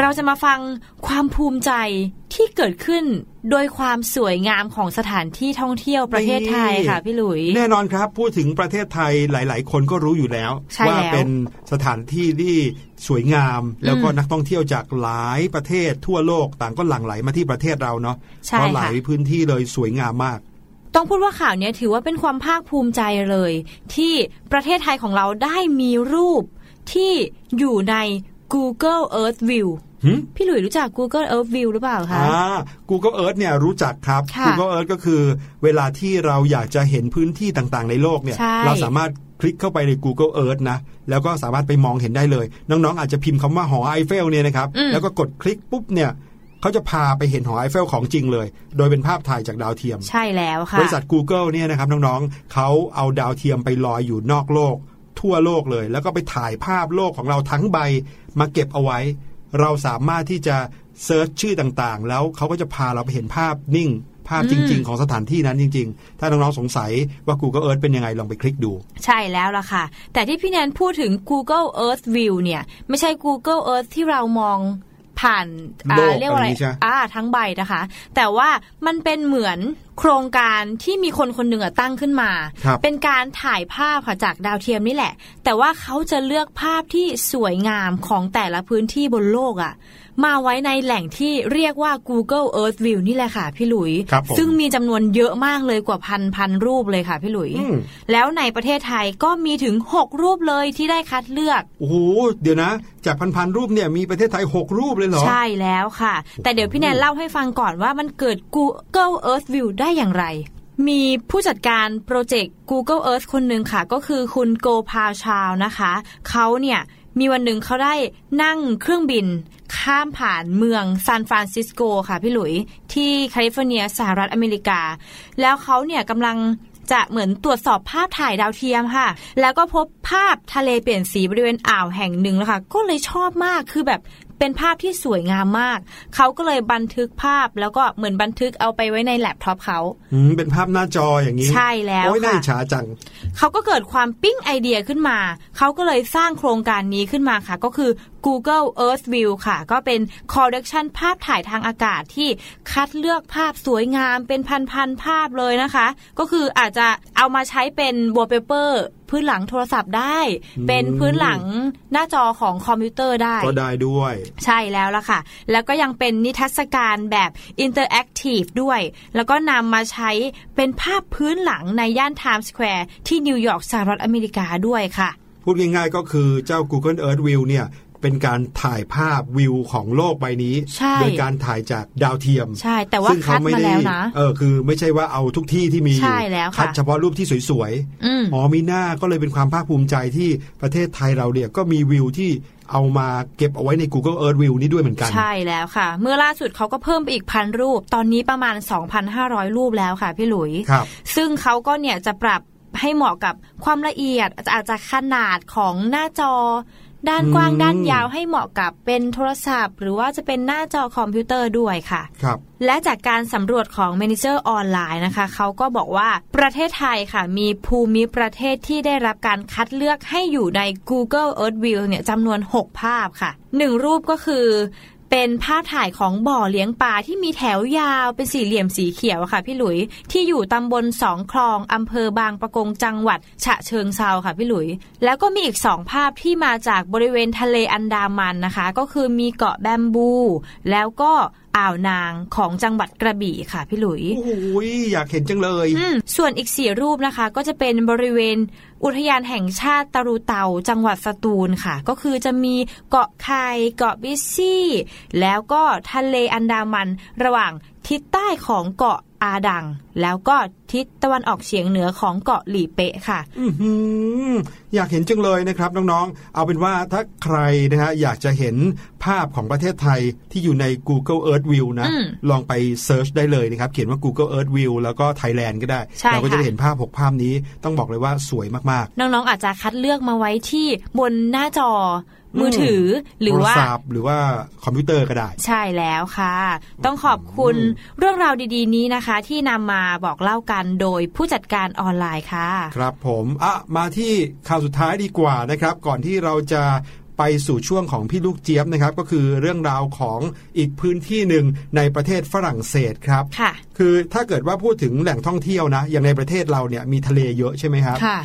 เราจะมาฟังความภูมิใจที่เกิดขึ้นโดยความสวยงามของสถานที่ท่องเที่ยวประเทศไทยค่ะพี่หลุยแน่นอนครับพูดถึงประเทศไทยหลายๆคนก็รู้อยู่แล้วว่าเป็นสถานที่ที่สวยงามแล้วก็นักท่องเที่ยวจากหลายประเทศทั่วโลกต่างก็หลั่งไหลมาที่ประเทศเราเนาะเพราะหลายพื้นที่เลยสวยงามมากต้องพูดว่าข่าวนี้ถือว่าเป็นความภาคภูมิใจเลยที่ประเทศไทยของเราได้มีรูปที่อยู่ใน Google Earth Viewพี่หลุยรู้จัก Google Earth View หรือเปล่าคะ Google Earth เนี่ยรู้จักครับ Google Earth ก็คือเวลาที่เราอยากจะเห็นพื้นที่ต่างๆในโลกเนี่ยเราสามารถคลิกเข้าไปใน Google Earth นะแล้วก็สามารถไปมองเห็นได้เลยน้องๆอาจจะพิมพ์คำว่าหอไอเฟลเนี่ยนะครับแล้วก็กดคลิกปุ๊บเนี่ยเขาจะพาไปเห็นหอไอเฟลของจริงเลยโดยเป็นภาพถ่ายจากดาวเทียมใช่แล้วค่ะบริษัท Google เนี่ยนะครับน้องๆเขาเอาดาวเทียมไปลอยอยู่นอกโลกทั่วโลกเลยแล้วก็ไปถ่ายภาพโลกของเราทั้งใบมาเก็บเอาไว้เราสามารถที่จะเซิร์ชชื่อต่างๆแล้วเขาก็จะพาเราไปเห็นภาพนิ่งภาพจริงๆของสถานที่นั้นจริงๆถ้าน้องๆสงสัยว่า Google Earth เป็นยังไงลองไปคลิกดูใช่แล้วล่ะค่ะแต่ที่พี่แนนพูดถึง Google Earth View เนี่ยไม่ใช่ Google Earth ที่เรามองผ่านเรียกว่าอะไรอ่าทั้งใบนะคะแต่ว่ามันเป็นเหมือนโครงการที่มีคนคนหนึ่งตั้งขึ้นมาเป็นการถ่ายภาพจากดาวเทียมนี่แหละแต่ว่าเขาจะเลือกภาพที่สวยงามของแต่ละพื้นที่บนโลกอ่ะ มาไว้ในแหล่งที่เรียกว่า Google Earth View นี่แหละค่ะพี่หลุยซึ่งมีจำนวนเยอะมากเลยกว่าพันพันรูปเลยค่ะพี่หลุยแล้วในประเทศไทยก็มีถึงหกรูปเลยที่ได้คัดเลือกโอ้โหเดี๋ยวนะจากพันพันรูปเนี่ยมีประเทศไทยหกรูปเลยเหรอใช่แล้วค่ะแต่เดี๋ยวพี่แนนเล่าให้ฟังก่อนว่ามันเกิด Google Earth View ได้อย่างไรมีผู้จัดการโปรเจกต์ Google Earth คนหนึ่งค่ะก็คือคุณโกภาชาวนะคะเขาเนี่ยมีวันหนึ่งเขาได้นั่งเครื่องบินข้ามผ่านเมืองซานฟรานซิสโกค่ะพี่หลุยที่แคลิฟอร์เนียสหรัฐอเมริกาแล้วเขาเนี่ยกำลังจะเหมือนตรวจสอบภาพถ่ายดาวเทียมค่ะแล้วก็พบภาพทะเลเปลี่ยนสีบริเวณอ่าวแห่งหนึ่งแล้วค่ะก็เลยชอบมากคือแบบเป็นภาพที่สวยงามมากเขาก็เลยบันทึกภาพแล้วก็เหมือนบันทึกเอาไปไว้ในแล็ปท็อปเขาอืมเป็นภาพหน้าจออย่างนี้ใช่แล้วค่ะโอ้ยน่าอิจฉาจังเขาก็เกิดความปิ๊งไอเดียขึ้นมาเขาก็เลยสร้างโครงการนี้ขึ้นมาค่ะก็คือ Google Earth View ค่ะก็เป็นคอลเลคชันภาพถ่ายทางอากาศที่คัดเลือกภาพสวยงามเป็นพันๆภาพเลยนะคะก็คืออาจจะเอามาใช้เป็นวอลเปเปอร์พื้นหลังโทรศัพท์ได้เป็นพื้นหลังหน้าจอของคอมพิวเตอร์ได้ก็ได้ด้วยใช่แล้วล่ะค่ะแล้วก็ยังเป็นนิทรรศการแบบอินเตอร์แอคทีฟด้วยแล้วก็นำมาใช้เป็นภาพพื้นหลังในย่านไทม์สแควร์ที่นิวยอร์กสหรัฐอเมริกาด้วยค่ะพูดง่ายๆก็คือเจ้า Google Earth View เนี่ยเป็นการถ่ายภาพวิวของโลกใบนี้โดยการถ่ายจากดาวเทียมใช่แต่ว่าคัดมาแล้วนะเออคือไม่ใช่ว่าเอาทุกที่ที่มีคัดเฉพาะรูปที่สวยๆอ๋อมีหน้าก็เลยเป็นความภาคภูมิใจที่ประเทศไทยเราเนี่ยก็มีวิวที่เอามาเก็บเอาไว้ใน Google Earth View นี้ด้วยเหมือนกันใช่แล้วค่ะเมื่อล่าสุดเขาก็เพิ่มไปอีกพันรูปตอนนี้ประมาณ สองพันห้าร้อย รูปแล้วค่ะพี่หลุยซึ่งเขาก็เนี่ยจะปรับให้เหมาะกับความละเอียดอาจจะขนาดของหน้าจอด้านกว้างด้านยาวให้เหมาะกับเป็นโทรศัพท์หรือว่าจะเป็นหน้าจอคอมพิวเตอร์ด้วยค่ะครับและจากการสำรวจของ Manager Online นะคะเขาก็บอกว่าประเทศไทยค่ะมีภูมิประเทศที่ได้รับการคัดเลือกให้อยู่ใน Google Earth View เนี่ยจำนวนหกภาพค่ะหนึ่งรูปก็คือเป็นภาพถ่ายของบ่อเลี้ยงปลาที่มีแถวยาวเป็นสี่เหลี่ยมสีเขียวค่ะพี่หลุยที่อยู่ตำบลสองคลองอำเภอบางปะกงจังหวัดฉะเชิงเทราค่ะพี่หลุยแล้วก็มีอีกสองภาพที่มาจากบริเวณทะเลอันดามันนะคะก็คือมีเกาะแบมบูแล้วก็อ่าวนางของจังหวัดกระบี่ค่ะพี่หลุยโอ้ยอยากเห็นจังเลยส่วนอีกสี่รูปนะคะก็จะเป็นบริเวณอุทยานแห่งชาติตะรูเตาจังหวัดสตูลค่ะก็คือจะมีเกาะไข่เกาะบิซี่แล้วก็ทะเลอันดามันระหว่างทิศใต้ของเกาะอาดังแล้วก็ทิศตะวันออกเฉียงเหนือของเกาะหลีเปะค่ะอื้อหืออยากเห็นจังเลยนะครับน้องๆเอาเป็นว่าถ้าใครนะฮะอยากจะเห็นภาพของประเทศไทยที่อยู่ใน Google Earth View นะลองไปเซิร์ชได้เลยนะครับเขียนว่า Google Earth View แล้วก็ Thailand ก็ได้เราก็จะเห็นภาพหกภาพนี้ต้องบอกเลยว่าสวยมากๆน้องๆอาจจะคัดเลือกมาไว้ที่บนหน้าจอมือถือหรือว่าโทรศัพท์หรือว่าคอมพิวเตอร์ก็ได้ใช่แล้วค่ะต้องขอบคุณเรื่องราวดีๆนี้นะคะที่นำมาบอกเล่ากันโดยผู้จัดการออนไลน์ค่ะครับผมอ่ะมาที่ข่าวสุดท้ายดีกว่านะครับก่อนที่เราจะไปสู่ช่วงของพี่ลูกเจี๊ยบนะครับก็คือเรื่องราวของอีกพื้นที่หนึ่งในประเทศฝรั่งเศสครับค่ะคือถ้าเกิดว่าพูดถึงแหล่งท่องเที่ยวนะอย่างในประเทศเราเนี่ยมีทะเลเยอะใช่ไหมครับค่ะ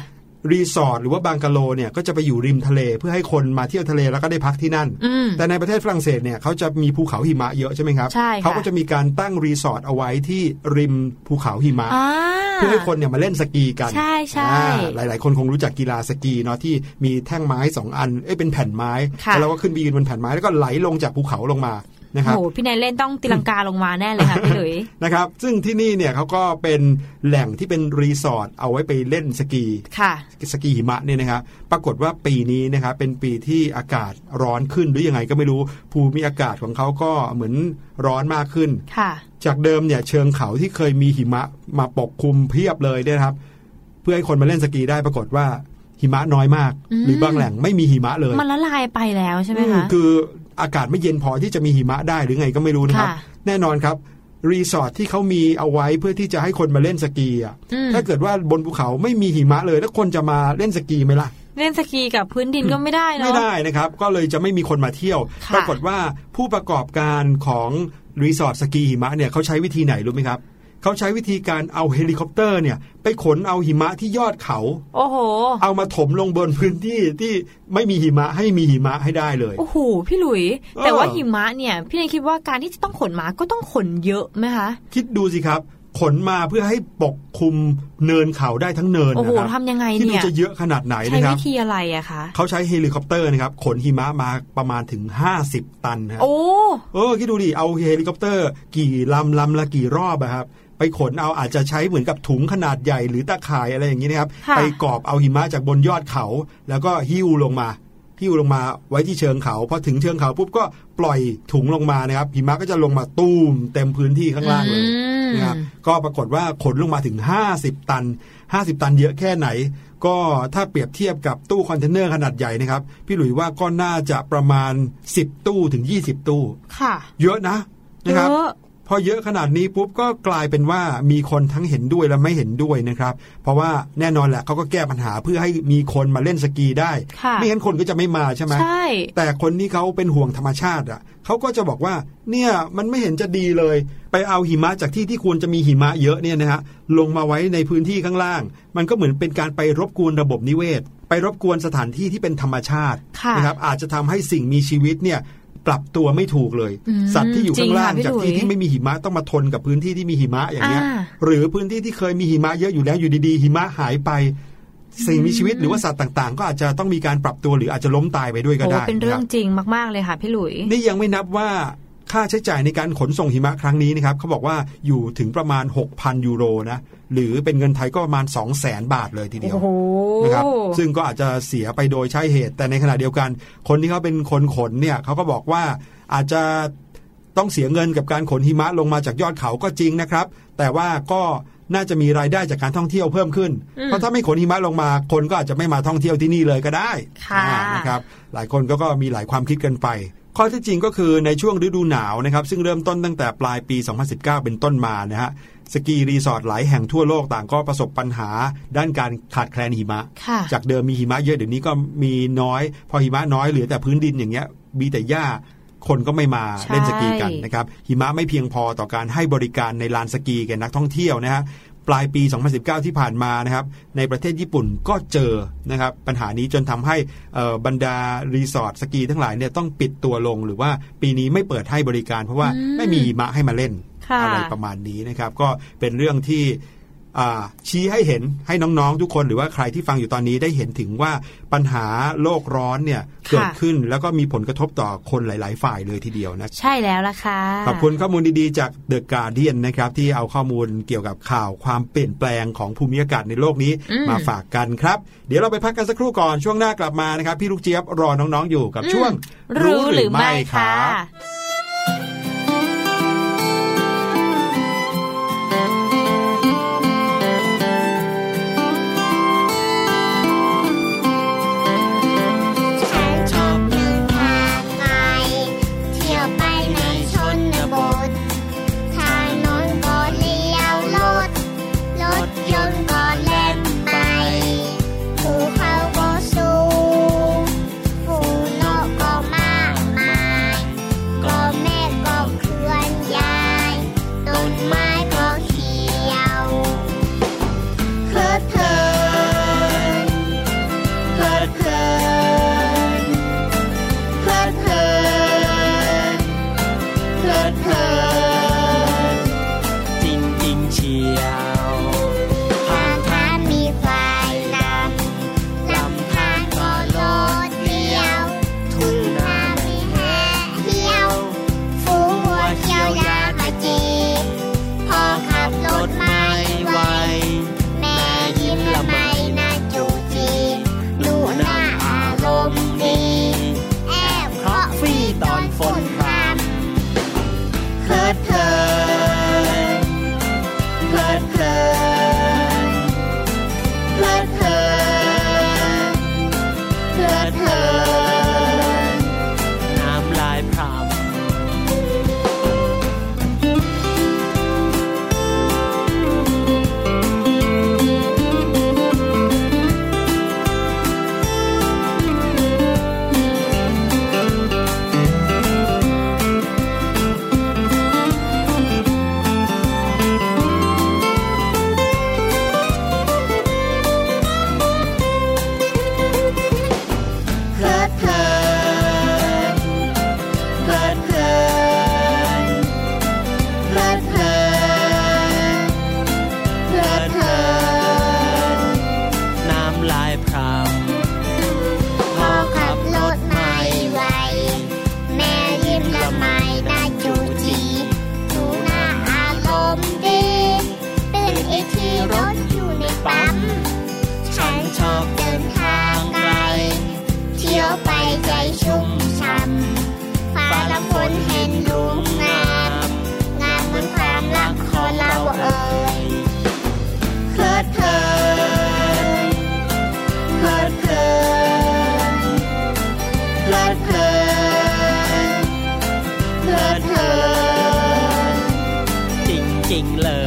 รีสอร์ทหรือว่าบังกะโลเนี่ยก็จะไปอยู่ริมทะเลเพื่อให้คนมาเที่ยวทะเลแล้วก็ได้พักที่นั่นแต่ในประเทศฝรั่งเศสเนี่ยเขาจะมีภูเขาหิมะเยอะใช่ไหมครับเขาก็จะมีการตั้งรีสอร์ทเอาไว้ที่ริมภูเขาหิมะเพื่อให้คนเนี่ยมาเล่นสกีกันใช่ใช่หลายๆคนคงรู้จักกีฬาสกีเนาะที่มีแท่งไม้สองอันเอ้ยเป็นแผ่นไม้แล้วเราก็ขึ้นไปยืนบนแผ่นไม้แล้วก็ไหลลงจากภูเขาลงมานะครับโอ้พี่นายเล่นต้องตีลังกาลงมาแน่เลยค่ะพี่หลุยนะครับซึ่งที่นี่เนี่ยเขาก็เป็นแหล่งที่เป็นรีสอร์ทเอาไว้ไปเล่นสกีค่ะสกีหิมะเนี่ยนะครับปรากฏว่าปีนี้นะครับเป็นปีที่อากาศร้อนขึ้นหรือยังไงก็ไม่รู้ภูมิอากาศของเขาก็เหมือนร้อนมากขึ้นค่ะจากเดิมเนี่ยเชิงเขาที่เคยมีหิมะมาปกคลุมเพียบเลยเนี่ยครับเพื่อให้คนมาเล่นสกีได้ปรากฏว่าหิมะน้อยมากหรือบางแหล่งไม่มีหิมะเลยมันละลายไปแล้วใช่ไหมคะคืออากาศไม่เย็นพอที่จะมีหิมะได้หรือไงก็ไม่รู้นะครับแน่นอนครับรีสอร์ทที่เขามีเอาไว้เพื่อที่จะให้คนมาเล่นสกีอ่ะถ้าเกิดว่าบนภูเขาไม่มีหิมะเลยแล้วคนจะมาเล่นสกีไหมล่ะเล่นสกีกับพื้นดินก็ไม่ได้เนาะไม่ได้นะครับก็เลยจะไม่มีคนมาเที่ยวปรากฏว่าผู้ประกอบการของรีสอร์ทสกีหิมะเนี่ยเขาใช้วิธีไหนรู้ไหมครับเ เขาใช้วิธีการเอาเฮลิคอปเตอร์เนี่ยไปขนเอาหิมะที่ยอดเขาโอ้โหเอามาถมลงบนพื้นที่ที่ไม่มีหิมะให้มีหิมะให้ได้เลยโอ้โหพี่หลุยแต่ว่าหิมะเนี่ยพี่เลยคิดว่าการที่จะต้องขนมาก็ต้องขนเยอะไหมคะคิดดูสิครับขนมาเพื่อให้ปกคลุมเนินเขาได้ทั้งเนินนะครับโอ้โหทำยังไงเนี่ยที่ดูจะเยอะขนาดไหนนะครับใช้วิธีอะไรอะคะเขาใช้เฮลิคอปเตอร์นะครับขนหิมะมาประมาณถึงห้าสิบตันครับโอ้เออคิดดูดิเอาเฮลิคอปเตอร์กี่ลำลำละกี่รอบอะครับไปขนเอาอาจจะใช้เหมือนกับถุงขนาดใหญ่หรือตะข่ายอะไรอย่างนี้นะครับไปกอบเอาหิมะจากบนยอดเขาแล้วก็หิ้วลงมาหิ้วลงมาไว้ที่เชิงเขาพอถึงเชิงเขาปุ๊บก็ปล่อยถุงลงมานะครับหิมะก็จะลงมาตูมเต็มพื้นที่ข้างล่างเลยนะครับก็ปรากฏว่าขนลงมาถึงห้าสิบตันห้าสิบตันเยอะแค่ไหนก็ถ้าเปรียบเทียบกับตู้คอนเทนเนอร์ขนาดใหญ่นะครับพี่หลุยว่าก็น่าจะประมาณสิบตู้ถึงยี่สิบตู้ค่ะเยอะนะนะครับพอเยอะขนาดนี้ปุ๊บก็กลายเป็นว่ามีคนทั้งเห็นด้วยและไม่เห็นด้วยนะครับเพราะว่าแน่นอนแหละเขาก็แก้ปัญหาเพื่อให้มีคนมาเล่นสกีได้ไม่งั้นคนก็จะไม่มาใช่ไหมใช่แต่คนที่เขาเป็นห่วงธรรมชาติอ่ะเขาก็จะบอกว่าเนี่ยมันไม่เห็นจะดีเลยไปเอาหิมะจากที่ที่ควรจะมีหิมะเยอะเนี่ยนะฮะลงมาไว้ในพื้นที่ข้างล่างมันก็เหมือนเป็นการไปรบกวนระบบนิเวศไปรบกวนสถานที่ที่เป็นธรรมชาตินะครับอาจจะทำให้สิ่งมีชีวิตเนี่ยปรับตัวไม่ถูกเลยสัตว์ที่อยู่ข้างล่างจากที่ที่ไม่มีหิมะต้องมาทนกับพื้นที่ที่มีหิมะอย่างเงี้ยหรือพื้นที่ที่เคยมีหิมะเยอะอยู่แล้วอยู่ดีๆหิมะหายไปสิ่งมีชีวิตหรือว่าสัตว์ต่างๆก็อาจจะต้องมีการปรับตัวหรืออาจจะล้มตายไปด้วยก็ได้เป็นเรื่องจริงมากๆเลยค่ะพี่หลุยนี่ยังไม่นับว่าค่าใช้จ่ายในการขนส่งหิมะครั้งนี้นะครับเขาบอกว่าอยู่ถึงประมาณ หกพัน ยูโรนะหรือเป็นเงินไทยก็ประมาณ สองแสน บาทเลยทีเดียวนะครับซึ่งก็อาจจะเสียไปโดยใช่เหตุแต่ในขณะเดียวกันคนที่เขาเป็นคนขนเนี่ยเขาก็บอกว่าอาจจะต้องเสียเงินกับการขนหิมะลงมาจากยอดเขาก็จริงนะครับแต่ว่าก็น่าจะมีรายได้จากการท่องเที่ยวเพิ่มขึ้นเพราะถ้าไม่ขนหิมะลงมาคนก็อาจจะไม่มาท่องเที่ยวที่นี่เลยก็ได้นะครับหลายคนก็ก็มีหลายความคิดกันไปข้อที่จริงก็คือในช่วงฤดูหนาวนะครับซึ่งเริ่มต้นตั้งแต่ปลายปีสองพันสิบเก้าเป็นต้นมานะฮะสกีรีสอร์ทหลายแห่งทั่วโลกต่างก็ประสบปัญหาด้านการขาดแคลนหิมะจากเดิมมีหิมะเยอะเดี๋ยวนี้ก็มีน้อยพอหิมะน้อยเหลือแต่พื้นดินอย่างเงี้ยมีแต่หญ้าคนก็ไม่มาเล่นสกีกันนะครับหิมะไม่เพียงพอต่อการให้บริการในลานสกีแก่นักท่องเที่ยวนะฮะปลายปีสองพันสิบเก้าที่ผ่านมานะครับในประเทศญี่ปุ่นก็เจอนะครับปัญหานี้จนทำให้บรรดารีสอร์ทสกีทั้งหลายเนี่ยต้องปิดตัวลงหรือว่าปีนี้ไม่เปิดให้บริการเพราะว่าไม่มีหิมะให้มาเล่นอะไรประมาณนี้นะครับก็เป็นเรื่องที่ชี้ให้เห็นให้น้องๆทุกคนหรือว่าใครที่ฟังอยู่ตอนนี้ได้เห็นถึงว่าปัญหาโลกร้อนเนี่ยเกิดขึ้นแล้วก็มีผลกระทบต่อคนหลายๆฝ่ายเลยทีเดียวนะใช่แล้วล่ะค่ะขอบคุณข้อมูลดีๆจาก The Guardian นะครับที่เอาข้อมูลเกี่ยวกับข่าวความเปลี่ยนแปลงของภูมิอากาศในโลกนี้มาฝากกันครับเดี๋ยวเราไปพักกันสักครู่ก่อนช่วงหน้ากลับมานะครับพี่ลูกเจี๊ยบรอน้องๆอยู่กับช่วงรู้หรือไม่ค่ะ รถอยู่ในปั๊มฉันชอบเดินทางไกลเที่ยวไปใจชุ่มช่ำฟ้าละฝนเห็นหลุมงามงามบนความรักของเราเอ่ยเพลิดเพลินเพลิดเพลินเพลิดเพลินเพลิดเพลินจริงๆเลย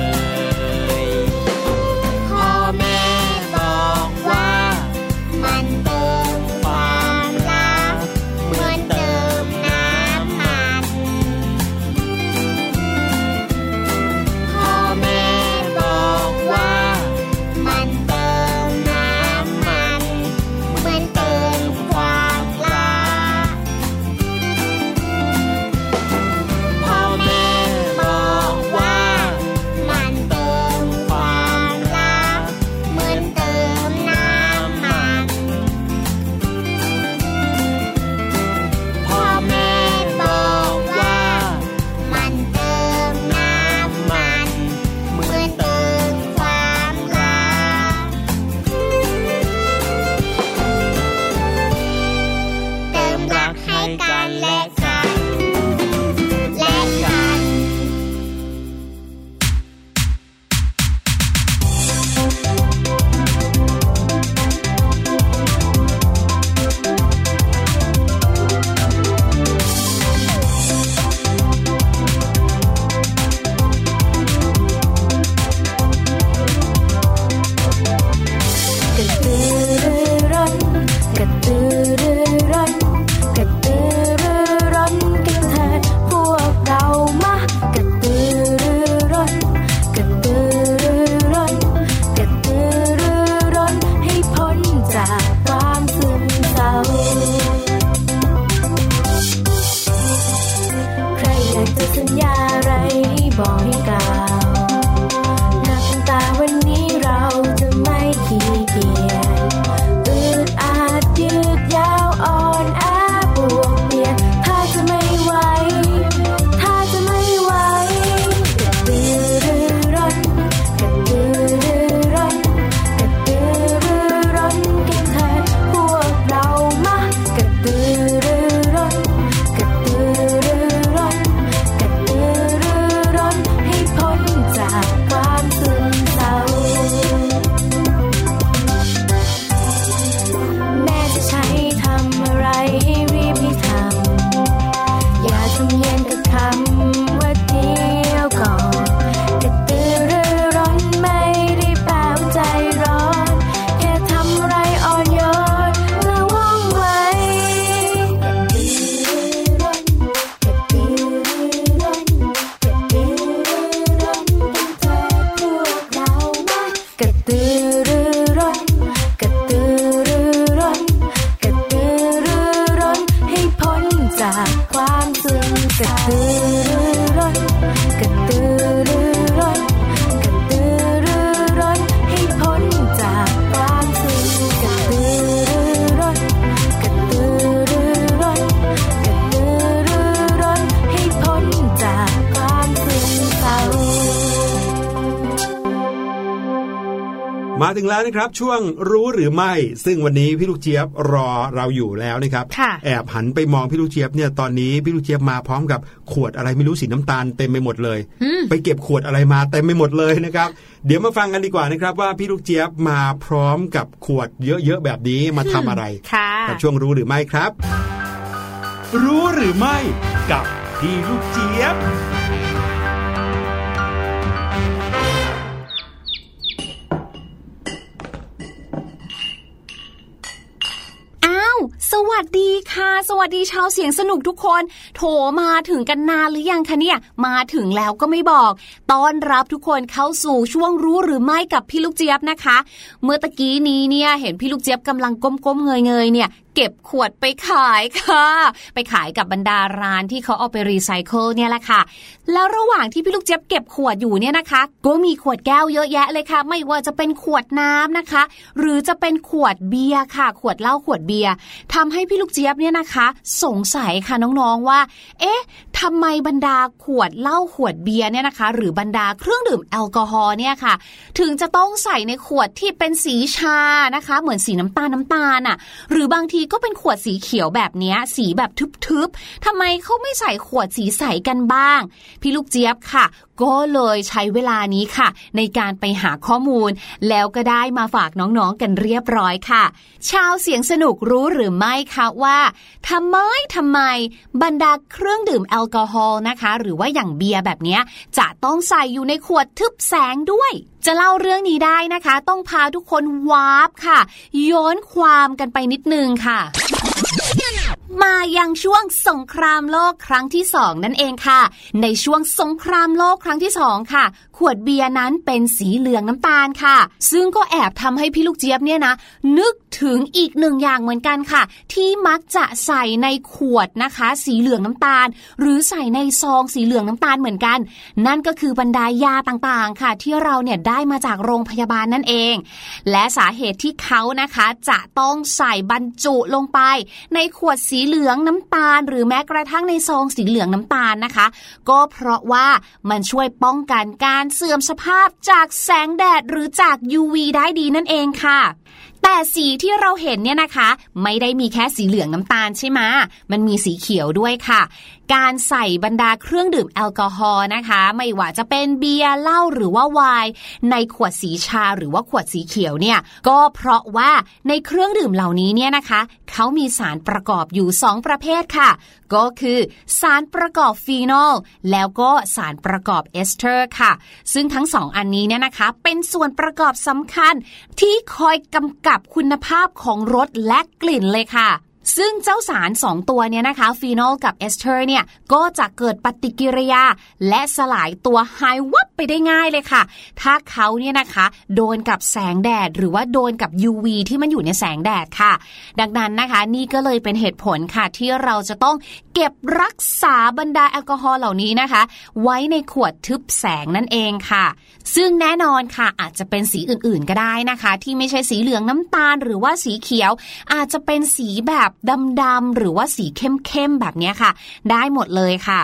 มาถึงแล้วนะครับช่วงรู้หรือไม่ซึ่งวันนี้พี่ลูกเจี๊ยบรอเราอยู่แล้วนะครับแอบหันไปมองพี่ลูกเจี๊ยบเนี่ยตอนนี้พี่ลูกเจี๊ยบมาพร้อมกับขวดอะไรไม่รู้สีน้ำตาลเต็มไปหมดเลยไปเก็บขวดอะไรมาเต็มไปหมดเลยนะครับเดี๋ยวมาฟังกันดีกว่านะครับว่าพี่ลูกเจี๊ยบมาพร้อมกับขวดเยอะๆแบบนี้มาทำอะไรกับช่วงรู้หรือไม่ครับรู้หรือไม่กับพี่ลูกเจี๊ยบสวัสดีค่ะสวัสดีชาวเสียงสนุกทุกคนโถมาถึงกันนานหรือยังคะเนี่ยมาถึงแล้วก็ไม่บอกต้อนรับทุกคนเข้าสู่ช่วงรู้หรือไม่กับพี่ลูกเจี๊ยบนะคะเมื่อตะกี้นี้เนี่ยเห็นพี่ลูกเจี๊ยบกำลังก้มๆเงยๆเนี่ยเก็บขวดไปขายค่ะไปขายกับบรรดาร้านที่เขาเอาไปรีไซเคิลเนี่ยแหละค่ะแล้วระหว่างที่พี่ลูกเจี๊ยบเก็บขวดอยู่เนี่ยนะคะก็มีขวดแก้วเยอะแยะเลยค่ะไม่ว่าจะเป็นขวดน้ำนะคะหรือจะเป็นขวดเบียร์ค่ะขวดเหล้าขวดเบียร์ทำให้พี่ลูกเจี๊ยบเนี่ยนะคะสงสัยค่ะน้องๆว่าเอ๊ะ ทำไมบรรดาขวดเหล้าขวดเบียร์เนี่ยนะคะหรือบรรดาเครื่องดื่มแอลกอฮอล์เนี่ยค่ะถึงจะต้องใส่ในขวดที่เป็นสีชานะคะเหมือนสีน้ำตาลน้ำตาลอ่ะหรือบางทีก็เป็นขวดสีเขียวแบบเนี้ยสีแบบทึบๆทำไมเขาไม่ใส่ขวดสีใสกันบ้างพี่ลูกเจี๊ยบค่ะก็เลยใช้เวลานี้ค่ะในการไปหาข้อมูลแล้วก็ได้มาฝากน้องๆกันเรียบร้อยค่ะชาวเสียงสนุกรู้หรือไม่คะว่าทำไมทำไมบรรดาเครื่องดื่มแอลกอฮอล์นะคะหรือว่าอย่างเบียร์แบบนี้จะต้องใส่อยู่ในขวดทึบแสงด้วยจะเล่าเรื่องนี้ได้นะคะต้องพาทุกคนวาร์ปค่ะย้อนความกันไปนิดนึงค่ะมายังช่วงสงครามโลกครั้งที่สองนั่นเองค่ะในช่วงสงครามโลกครั้งที่สองค่ะขวดเบียร์นั้นเป็นสีเหลืองน้ำตาลค่ะซึ่งก็แอบทำให้พี่ลูกเจี๊ยบเนี่ยนะนึกถึงอีกหนึ่งอย่างเหมือนกันค่ะที่มักจะใส่ในขวดนะคะสีเหลืองน้ำตาลหรือใส่ในซองสีเหลืองน้ำตาลเหมือนกันนั่นก็คือบรรดายาต่างๆค่ะที่เราเนี่ยได้มาจากโรงพยาบาลนั่นเองและสาเหตุที่เขานะคะจะต้องใส่บรรจุลงไปในขวดสีเหลืองน้ำตาลหรือแม้กระทั่งในซองสีเหลืองน้ำตาลนะคะก็เพราะว่ามันช่วยป้องกันการเสื่อมสภาพจากแสงแดดหรือจาก ยู วี ได้ดีนั่นเองค่ะแต่สีที่เราเห็นเนี่ยนะคะไม่ได้มีแค่สีเหลืองน้ำตาลใช่ไหมมันมีสีเขียวด้วยค่ะการใส่บรรดาเครื่องดื่มแอลกอฮอล์นะคะไม่ว่าจะเป็นเบียร์เหล้าหรือว่าไวน์ในขวดสีชาหรือว่าขวดสีเขียวเนี่ยก็เพราะว่าในเครื่องดื่มเหล่านี้เนี่ยนะคะเขามีสารประกอบอยู่สองประเภทค่ะก็คือสารประกอบฟีนอลแล้วก็สารประกอบเอสเทอร์ค่ะซึ่งทั้งสองอันนี้เนี่ยนะคะเป็นส่วนประกอบสำคัญที่คอยกำกับคุณภาพของรสและกลิ่นเลยค่ะซึ่งเจ้าสารสองตัวเนี่ยนะคะฟีนอลกับเอสเทอร์เนี่ยก็จะเกิดปฏิกิริยาและสลายตัวหายวับไปได้ง่ายเลยค่ะถ้าเขาเนี่ยนะคะโดนกับแสงแดดหรือว่าโดนกับ ยู วี ที่มันอยู่ในแสงแดดค่ะดังนั้นนะคะนี่ก็เลยเป็นเหตุผลค่ะที่เราจะต้องเก็บรักษาบรรดาแอลกอฮอล์เหล่านี้นะคะไว้ในขวดทึบแสงนั่นเองค่ะซึ่งแน่นอนค่ะอาจจะเป็นสีอื่นๆก็ได้นะคะที่ไม่ใช่สีเหลืองน้ำตาลหรือว่าสีเขียวอาจจะเป็นสีแบบดำๆหรือว่าสีเข้มๆแบบนี้ค่ะได้หมดเลยค่ะ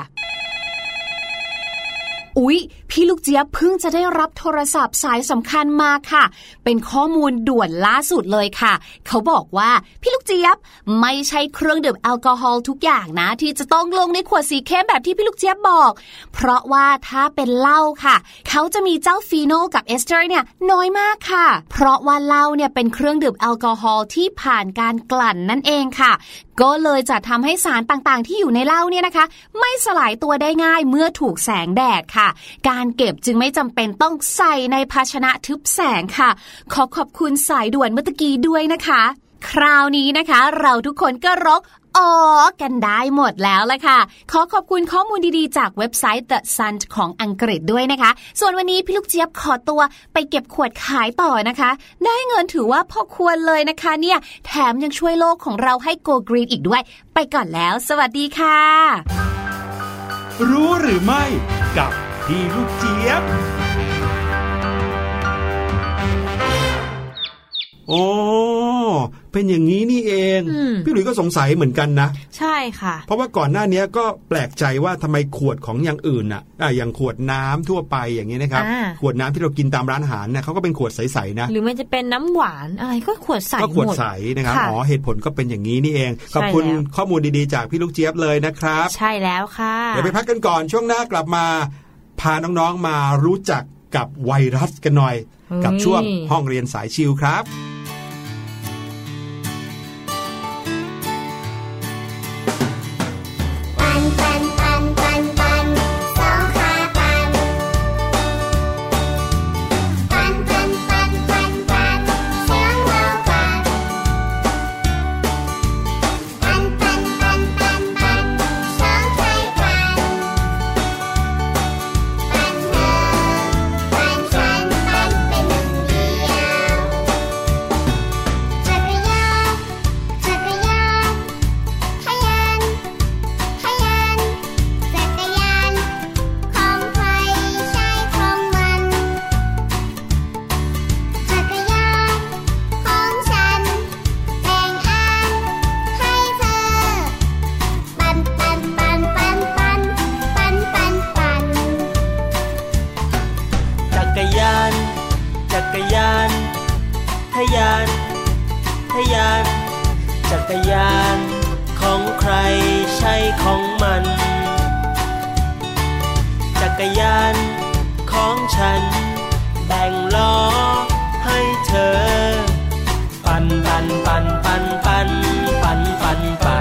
อุ๊ยพี่ลูกเจี๊ยบเพิ่งจะได้รับโทรศัพท์สายสำคัญมาค่ะเป็นข้อมูลด่วนล่าสุดเลยค่ะเขาบอกว่าพี่ลูกเจี๊ยบไม่ใช่เครื่องดื่มแอลกอฮอล์ทุกอย่างนะที่จะต้องลงในขวดสีเข้มแบบที่พี่ลูกเจี๊ยบบอกเพราะว่าถ้าเป็นเหล้าค่ะเขาจะมีเจ้าฟีนอลกับเอสเทอร์เนี่ยน้อยมากค่ะเพราะว่าเหล้าเนี่ยเป็นเครื่องดื่มแอลกอฮอล์ที่ผ่านการกลั่นนั่นเองค่ะก็เลยจะทำให้สารต่างๆที่อยู่ในเหล้าเนี่ยนะคะไม่สลายตัวได้ง่ายเมื่อถูกแสงแดดค่ะการเก็บจึงไม่จำเป็นต้องใส่ในภาชนะทึบแสงค่ะขอขอบคุณสายด่วนเมื่อกี้ด้วยนะคะคราวนี้นะคะเราทุกคนก็ร้องอ๋อกันได้หมดแล้วล่ะค่ะขอขอบคุณข้อมูลดีๆจากเว็บไซต์ The Sun ของอังกฤษด้วยนะคะส่วนวันนี้พี่ลูกเจี๊ยบขอตัวไปเก็บขวดขายต่อนะคะได้เงินถือว่าพอควรเลยนะคะเนี่ยแถมยังช่วยโลกของเราให้ Go Green อีกด้วยไปก่อนแล้วสวัสดีค่ะรู้หรือไม่กับพี่ลูกเจี๊ยบโอ้เป็นอย่างนี้นี่เองพี่หลุยส์ก็สงสัยเหมือนกันนะใช่ค่ะเพราะว่าก่อนหน้านี้ก็แปลกใจว่าทำไมขวดของอย่างอื่นอ่ะอย่างขวดน้ำทั่วไปอย่างนี้นะครับขวดน้ำที่เรากินตามร้านอาหารเนี่ยเขาก็เป็นขวดใสๆนะหรือมันจะเป็นน้ำหวานอะไรก็ขวดใสหมดก็ขวดใสนะครับอ๋อเหตุผลก็เป็นอย่างนี้นี่เองขอบคุณข้อมูลดีๆจากพี่ลูกเจี๊ยบเลยนะครับใช่แล้วค่ะเดี๋ยวไปพักกันก่อนช่วงหน้ากลับมาพาน้องๆมารู้จักกับไวรัสกันหน่อยกับช่วงห้องเรียนสายชิลครับ ทะยานทะยานจักรยานของใครใช่ของมันจักรยานของฉันแบ่งล้อให้เธอปั่นปั่นปั่นปั่นปั่นปั่นปั่นปั่น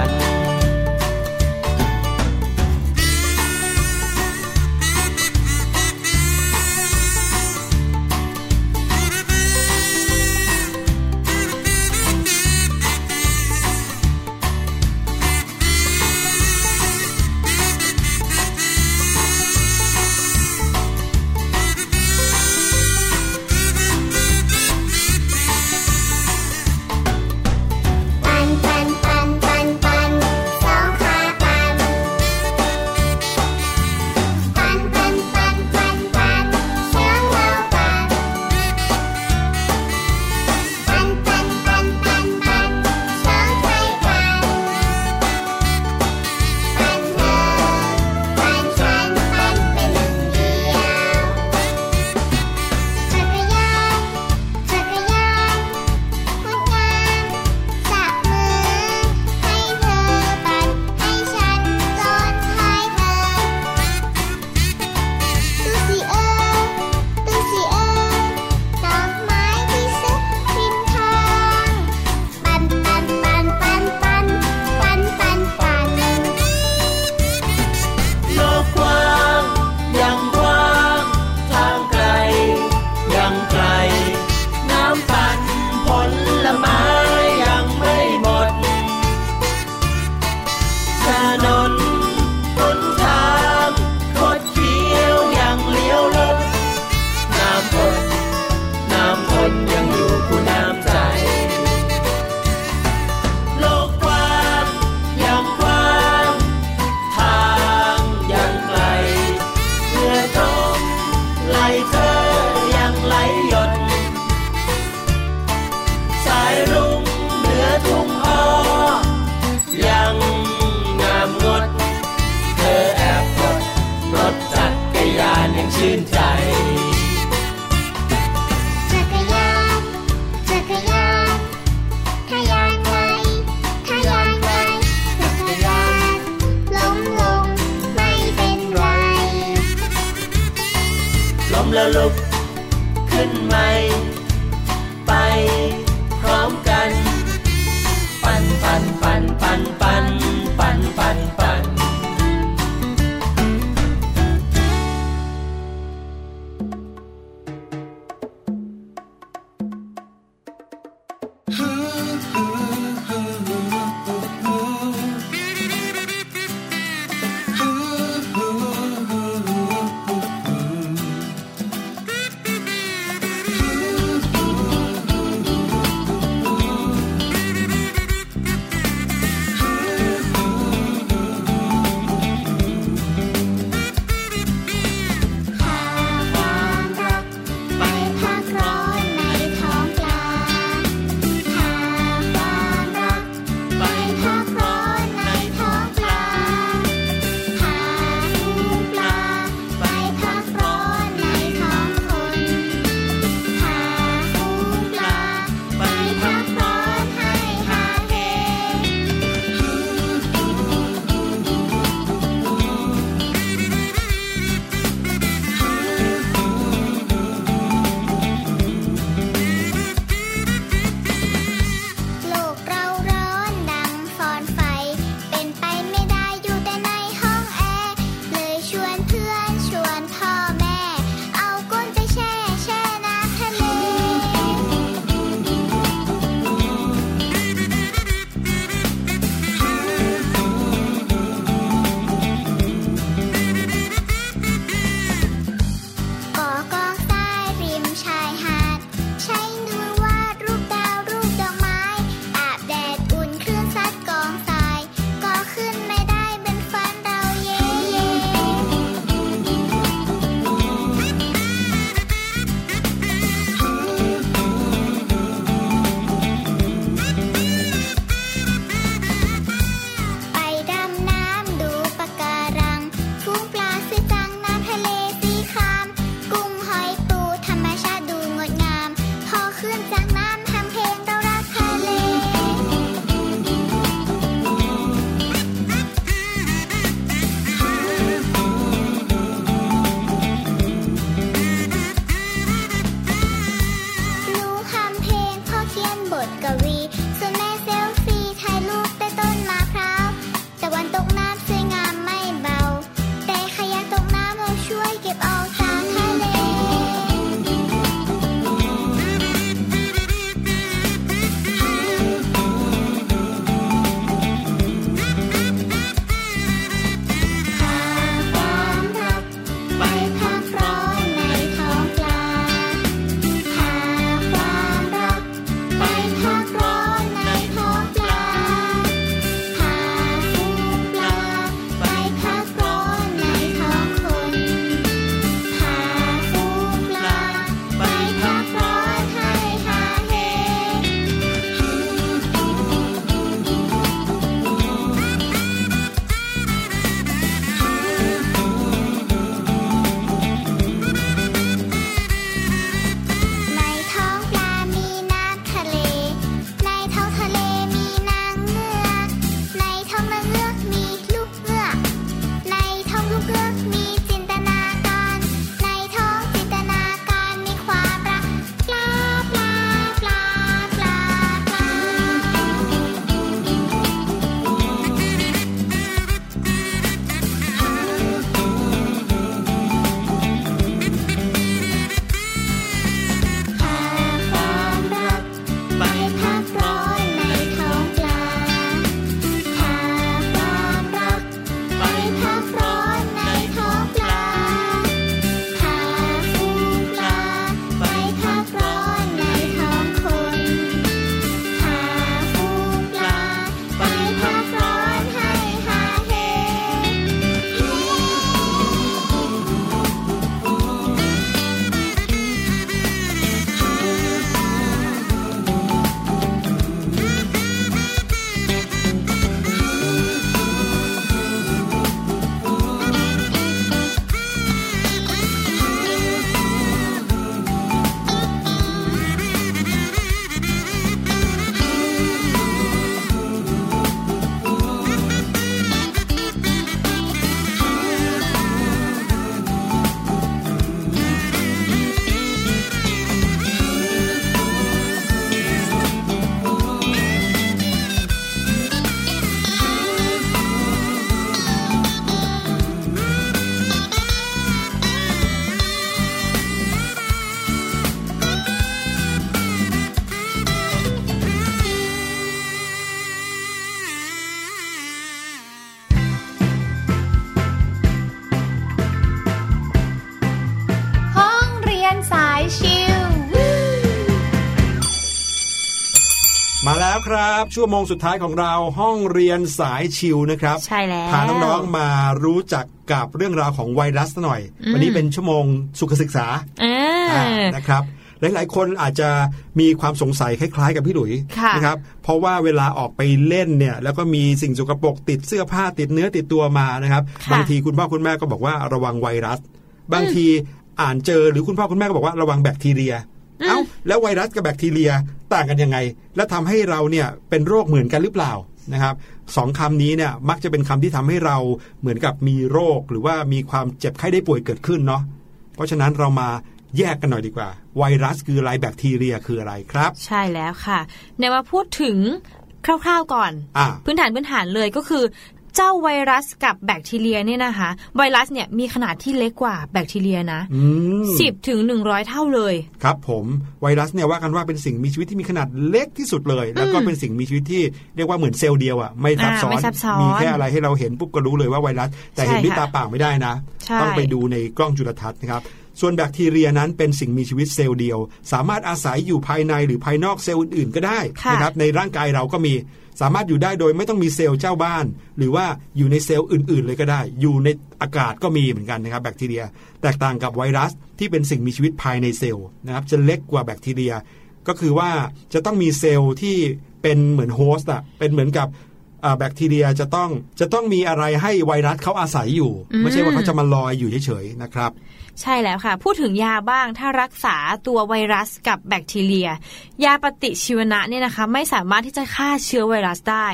มาแล้วครับชั่วโมงสุดท้ายของเราห้องเรียนสายชิลนะครับใช่แล้วพาน้องๆมารู้จักกับเรื่องราวของไวรัสหน่อยวันนี้เป็นชั่วโมงสุขศึกษานะครับหลายๆคนอาจจะมีความสงสัยคล้ายๆกับพี่หลุยนะครับเพราะว่าเวลาออกไปเล่นเนี่ยแล้วก็มีสิ่งสกปรกติดเสื้อผ้าติดเนื้อติดตัวมานะครับบางทีคุณพ่อคุณแม่ก็บอกว่าระวังไวรัสบางทีอ่านเจอหรือคุณพ่อคุณแม่ก็บอกว่าระวังแบคทีเรียเอ้าแล้วไวรัสกับแบคทีเรียต่างกันยังไงและทำให้เราเนี่ยเป็นโรคเหมือนกันหรือเปล่านะครับสองคำนี้เนี่ยมักจะเป็นคำที่ทำให้เราเหมือนกับมีโรคหรือว่ามีความเจ็บไข้ได้ป่วยเกิดขึ้นเนาะเพราะฉะนั้นเรามาแยกกันหน่อยดีกว่าไวรัสคืออะไรแบคทีเรียคืออะไรครับใช่แล้วค่ะในว่าพูดถึงคร่าวๆก่อนพื้นฐานพื้นฐานเลยก็คือเจ้าไวรัสกับแบคทีเรียเนี่ยนะคะไวรัสเนี่ยมีขนาดที่เล็กกว่าแบคทีเรียนะสิบถึงหนึ่งร้อยเท่าเลยครับผมไวรัสเนี่ยว่ากันว่าเป็นสิ่งมีชีวิตที่มีขนาดเล็กที่สุดเลยแล้วก็เป็นสิ่งมีชีวิตที่เรียกว่าเหมือนเซลล์เดียวอ่ะไม่ซับซ้อนมีแค่อะไรให้เราเห็นปุ๊บก็รู้เลยว่าไวรัสแต่เห็นด้วยตาเปล่าไม่ได้นะต้องไปดูในกล้องจุลทรรศน์นะครับส่วนแบคทีเรียนั้นเป็นสิ่งมีชีวิตเซลล์เดียวสามารถอาศัยอยู่ภายในหรือภายนอกเซลล์อื่นๆก็ได้นะครับในร่างกายเราก็มีสามารถอยู่ได้โดยไม่ต้องมีเซลล์เจ้าบ้านหรือว่าอยู่ในเซลล์อื่นๆเลยก็ได้อยู่ในอากาศก็มีเหมือนกันนะครับแบคทีเรียแตกต่างกับไวรัสที่เป็นสิ่งมีชีวิตภายในเซลล์นะครับจะเล็กกว่าแบคทีเรียก็คือว่าจะต้องมีเซลล์ที่เป็นเหมือนโฮสต์อ่ะเป็นเหมือนกับแบคทีเรียจะต้องจะต้องมีอะไรให้ไวรัสเขาอาศัยอยู่ไม่ใช่ว่าเขาจะมาลอยอยู่เฉยๆนะครับใช่แล้วค่ะพูดถึงยาบ้างถ้ารักษาตัวไวรัสกับแบคทีเรียยาปฏิชีวนะเนี่ยนะคะไม่สามารถที่จะฆ่าเชื้อไวรัสได้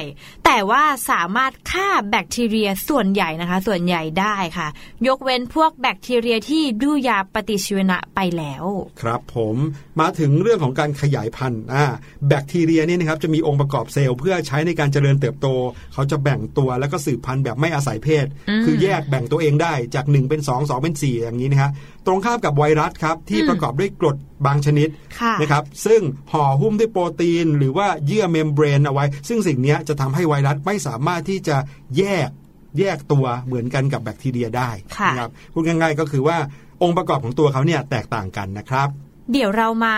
แต่ว่าสามารถฆ่าแบคทีเรียส่วนใหญ่นะคะส่วนใหญ่ได้ค่ะยกเว้นพวกแบคทีเรียที่ดื้อยาปฏิชีวนะไปแล้วครับผมมาถึงเรื่องของการขยายพันธุ์อ่าแบคทีเรียเนี่ยนะครับจะมีองค์ประกอบเซลล์เพื่อใช้ในการเจริญเติบโตเขาจะแบ่งตัวแล้วก็สืบพันธุ์แบบไม่อาศัยเพศคือแยกแบ่งตัวเองได้จากหนึ่งเป็นสอง สองเป็นสี่อย่างนี้นะฮะตรงข้ามกับไวรัสครับที่ประกอบด้วยกรดบางชนิดนะครับซึ่งห่อหุ้มด้วยโปรตีนหรือว่าเยื่อเมมเบรนเอาไว้ซึ่งสิ่งนี้จะทำให้ไวรัสไม่สามารถที่จะแยกแยกตัวเหมือนกันกับแบคทีเรียได้นะครับพูดง่ายๆก็คือว่าองค์ประกอบของตัวเขาเนี่ยแตกต่างกันนะครับเดี๋ยวเรามา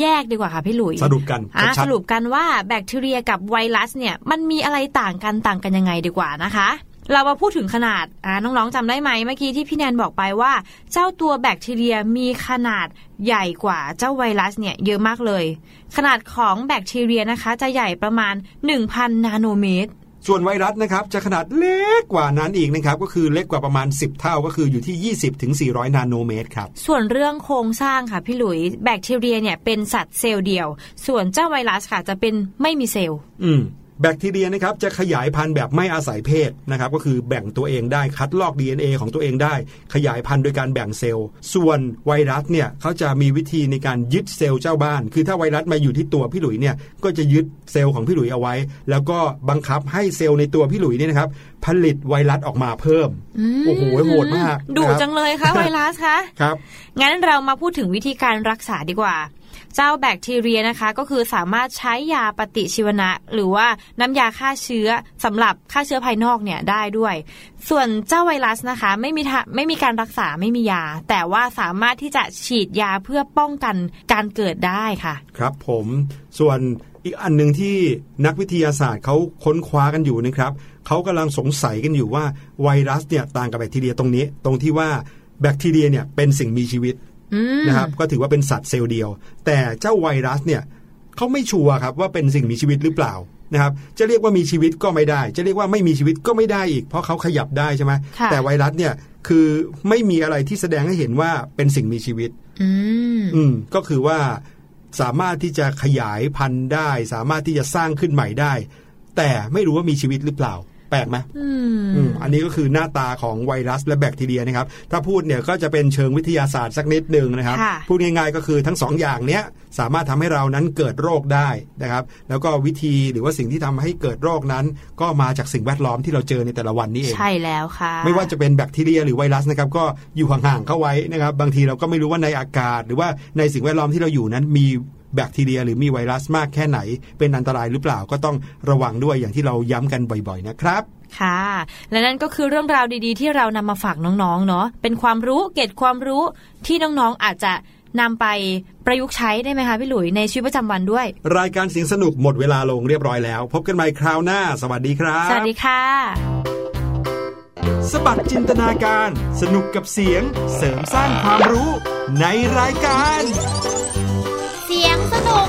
แยกดีกว่าค่ะพี่หลุยสรุปกันสรุปกันว่าแบคทีเรียกับไวรัสเนี่ยมันมีอะไรต่างกันต่างกันยังไงดีกว่านะคะเรามาพูดถึงขนาดอ่าน้องๆจำได้ไหมเมื่อกี้ที่พี่แนนบอกไปว่าเจ้าตัวแบคทีเรียมีขนาดใหญ่กว่าเจ้าไวรัสเนี่ยเยอะมากเลยขนาดของแบคทีเรียนะคะจะใหญ่ประมาณ หนึ่งพัน นาโนเมตรส่วนไวรัสนะครับจะขนาดเล็กกว่านั้นอีกนะครับก็คือเล็กกว่าประมาณสิบเท่าก็คืออยู่ที่ ยี่สิบถึงสี่ร้อย นาโนเมตรครับส่วนเรื่องโครงสร้างค่ะพี่หลุยแบคทีเรียเนี่ยเป็นสัตว์เซลล์เดียวส่วนเจ้าไวรัสค่ะจะเป็นไม่มีเซลล์อืมแบคทีเรียนะครับจะขยายพันธุ์แบบไม่อาศัยเพศนะครับก็คือแบ่งตัวเองได้คัดลอก ดี เอ็น เอ ของตัวเองได้ขยายพันธุ์โดยการแบ่งเซลล์ส่วนไวรัสเนี่ยเขาจะมีวิธีในการยึดเซลล์เจ้าบ้านคือถ้าไวรัสมาอยู่ที่ตัวพี่หลุยเนี่ยก็จะยึดเซลล์ของพี่หลุยเอาไว้แล้วก็บังคับให้เซลล์ในตัวพี่หลุยเนี่ยนะครับผลิตไวรัสออกมาเพิ่มโอ้โหโหดมากดุจังเลยค่ะไวรัสคะครับงั้นเรามาพูดถึงวิธีการรักษาดีกว่าเจ้าแบคทีเรียนะคะก็คือสามารถใช้ยาปฏิชีวนะหรือว่าน้ำยาฆ่าเชื้อสำหรับฆ่าเชื้อภายนอกเนี่ยได้ด้วยส่วนเจ้าไวรัสนะคะไม่มีไม่มีการรักษาไม่มียาแต่ว่าสามารถที่จะฉีดยาเพื่อป้องกันการเกิดได้ค่ะครับผมส่วนอีกอันนึงที่นักวิทยาศาสตร์เขาค้นคว้ากันอยู่นะครับเขากำลังสงสัยกันอยู่ว่าไวรัสเนี่ยต่างกับแบคทีเรียตรงนี้ตรงที่ว่าแบคทีเรียเนี่ยเป็นสิ่งมีชีวิตนะครับก็ถือว่าเป็นสัตว์เซลล์เดียวแต่เจ้าไวรัสเนี่ยเขาไม่ชัวร์ครับว่าเป็นสิ่งมีชีวิตหรือเปล่านะครับจะเรียกว่ามีชีวิตก็ไม่ได้จะเรียกว่าไม่มีชีวิตก็ไม่ได้อีกเพราะเขาขยับได้ใช่ไหมแต่ไวรัสเนี่ยคือไม่มีอะไรที่แสดงให้เห็นว่าเป็นสิ่งมีชีวิตอืมก็คือว่าสามารถที่จะขยายพันธุ์ได้สามารถที่จะสร้างขึ้นใหม่ได้แต่ไม่รู้ว่ามีชีวิตหรือเปล่าแปลกไหม อืม อันนี้ก็คือหน้าตาของไวรัสและแบคทีเรียนะครับถ้าพูดเนี่ยก็จะเป็นเชิงวิทยาศาสตร์สักนิดนึงนะครับพูดง่ายๆก็คือทั้งสองอย่างเนี้ยสามารถทำให้เรานั้นเกิดโรคได้นะครับแล้วก็วิธีหรือว่าสิ่งที่ทำให้เกิดโรคนั้นก็มาจากสิ่งแวดล้อมที่เราเจอในแต่ละวันนี่เองใช่แล้วค่ะไม่ว่าจะเป็นแบคทีเรียหรือไวรัสนะครับก็อยู่ห่างๆเข้าไว้นะครับบางทีเราก็ไม่รู้ว่าในอากาศหรือว่าในสิ่งแวดล้อมที่เราอยู่นั้นมีแบคทีเรียหรือมีไวรัสมากแค่ไหนเป็นอันตรายหรือเปล่าก็ต้องระวังด้วยอย่างที่เราย้ำกันบ่อยๆนะครับค่ะและนั่นก็คือเรื่องราวดีๆที่เรานำมาฝากน้องๆเนาะเป็นความรู้เกร็ดความรู้ที่น้องๆอาจจะ นำไปประยุกต์ใช้ได้ไหมคะพี่หลุยในชีวิตประจำวันด้วยรายการเสียงสนุกหมดเวลาลงเรียบร้อยแล้วพบกันใหม่คราวหน้าสวัสดีครับสวัสดีค่ะสบัดจินตนาการสนุกกับเสียงเสริมสร้างความรู้ในรายการเสียงสนุก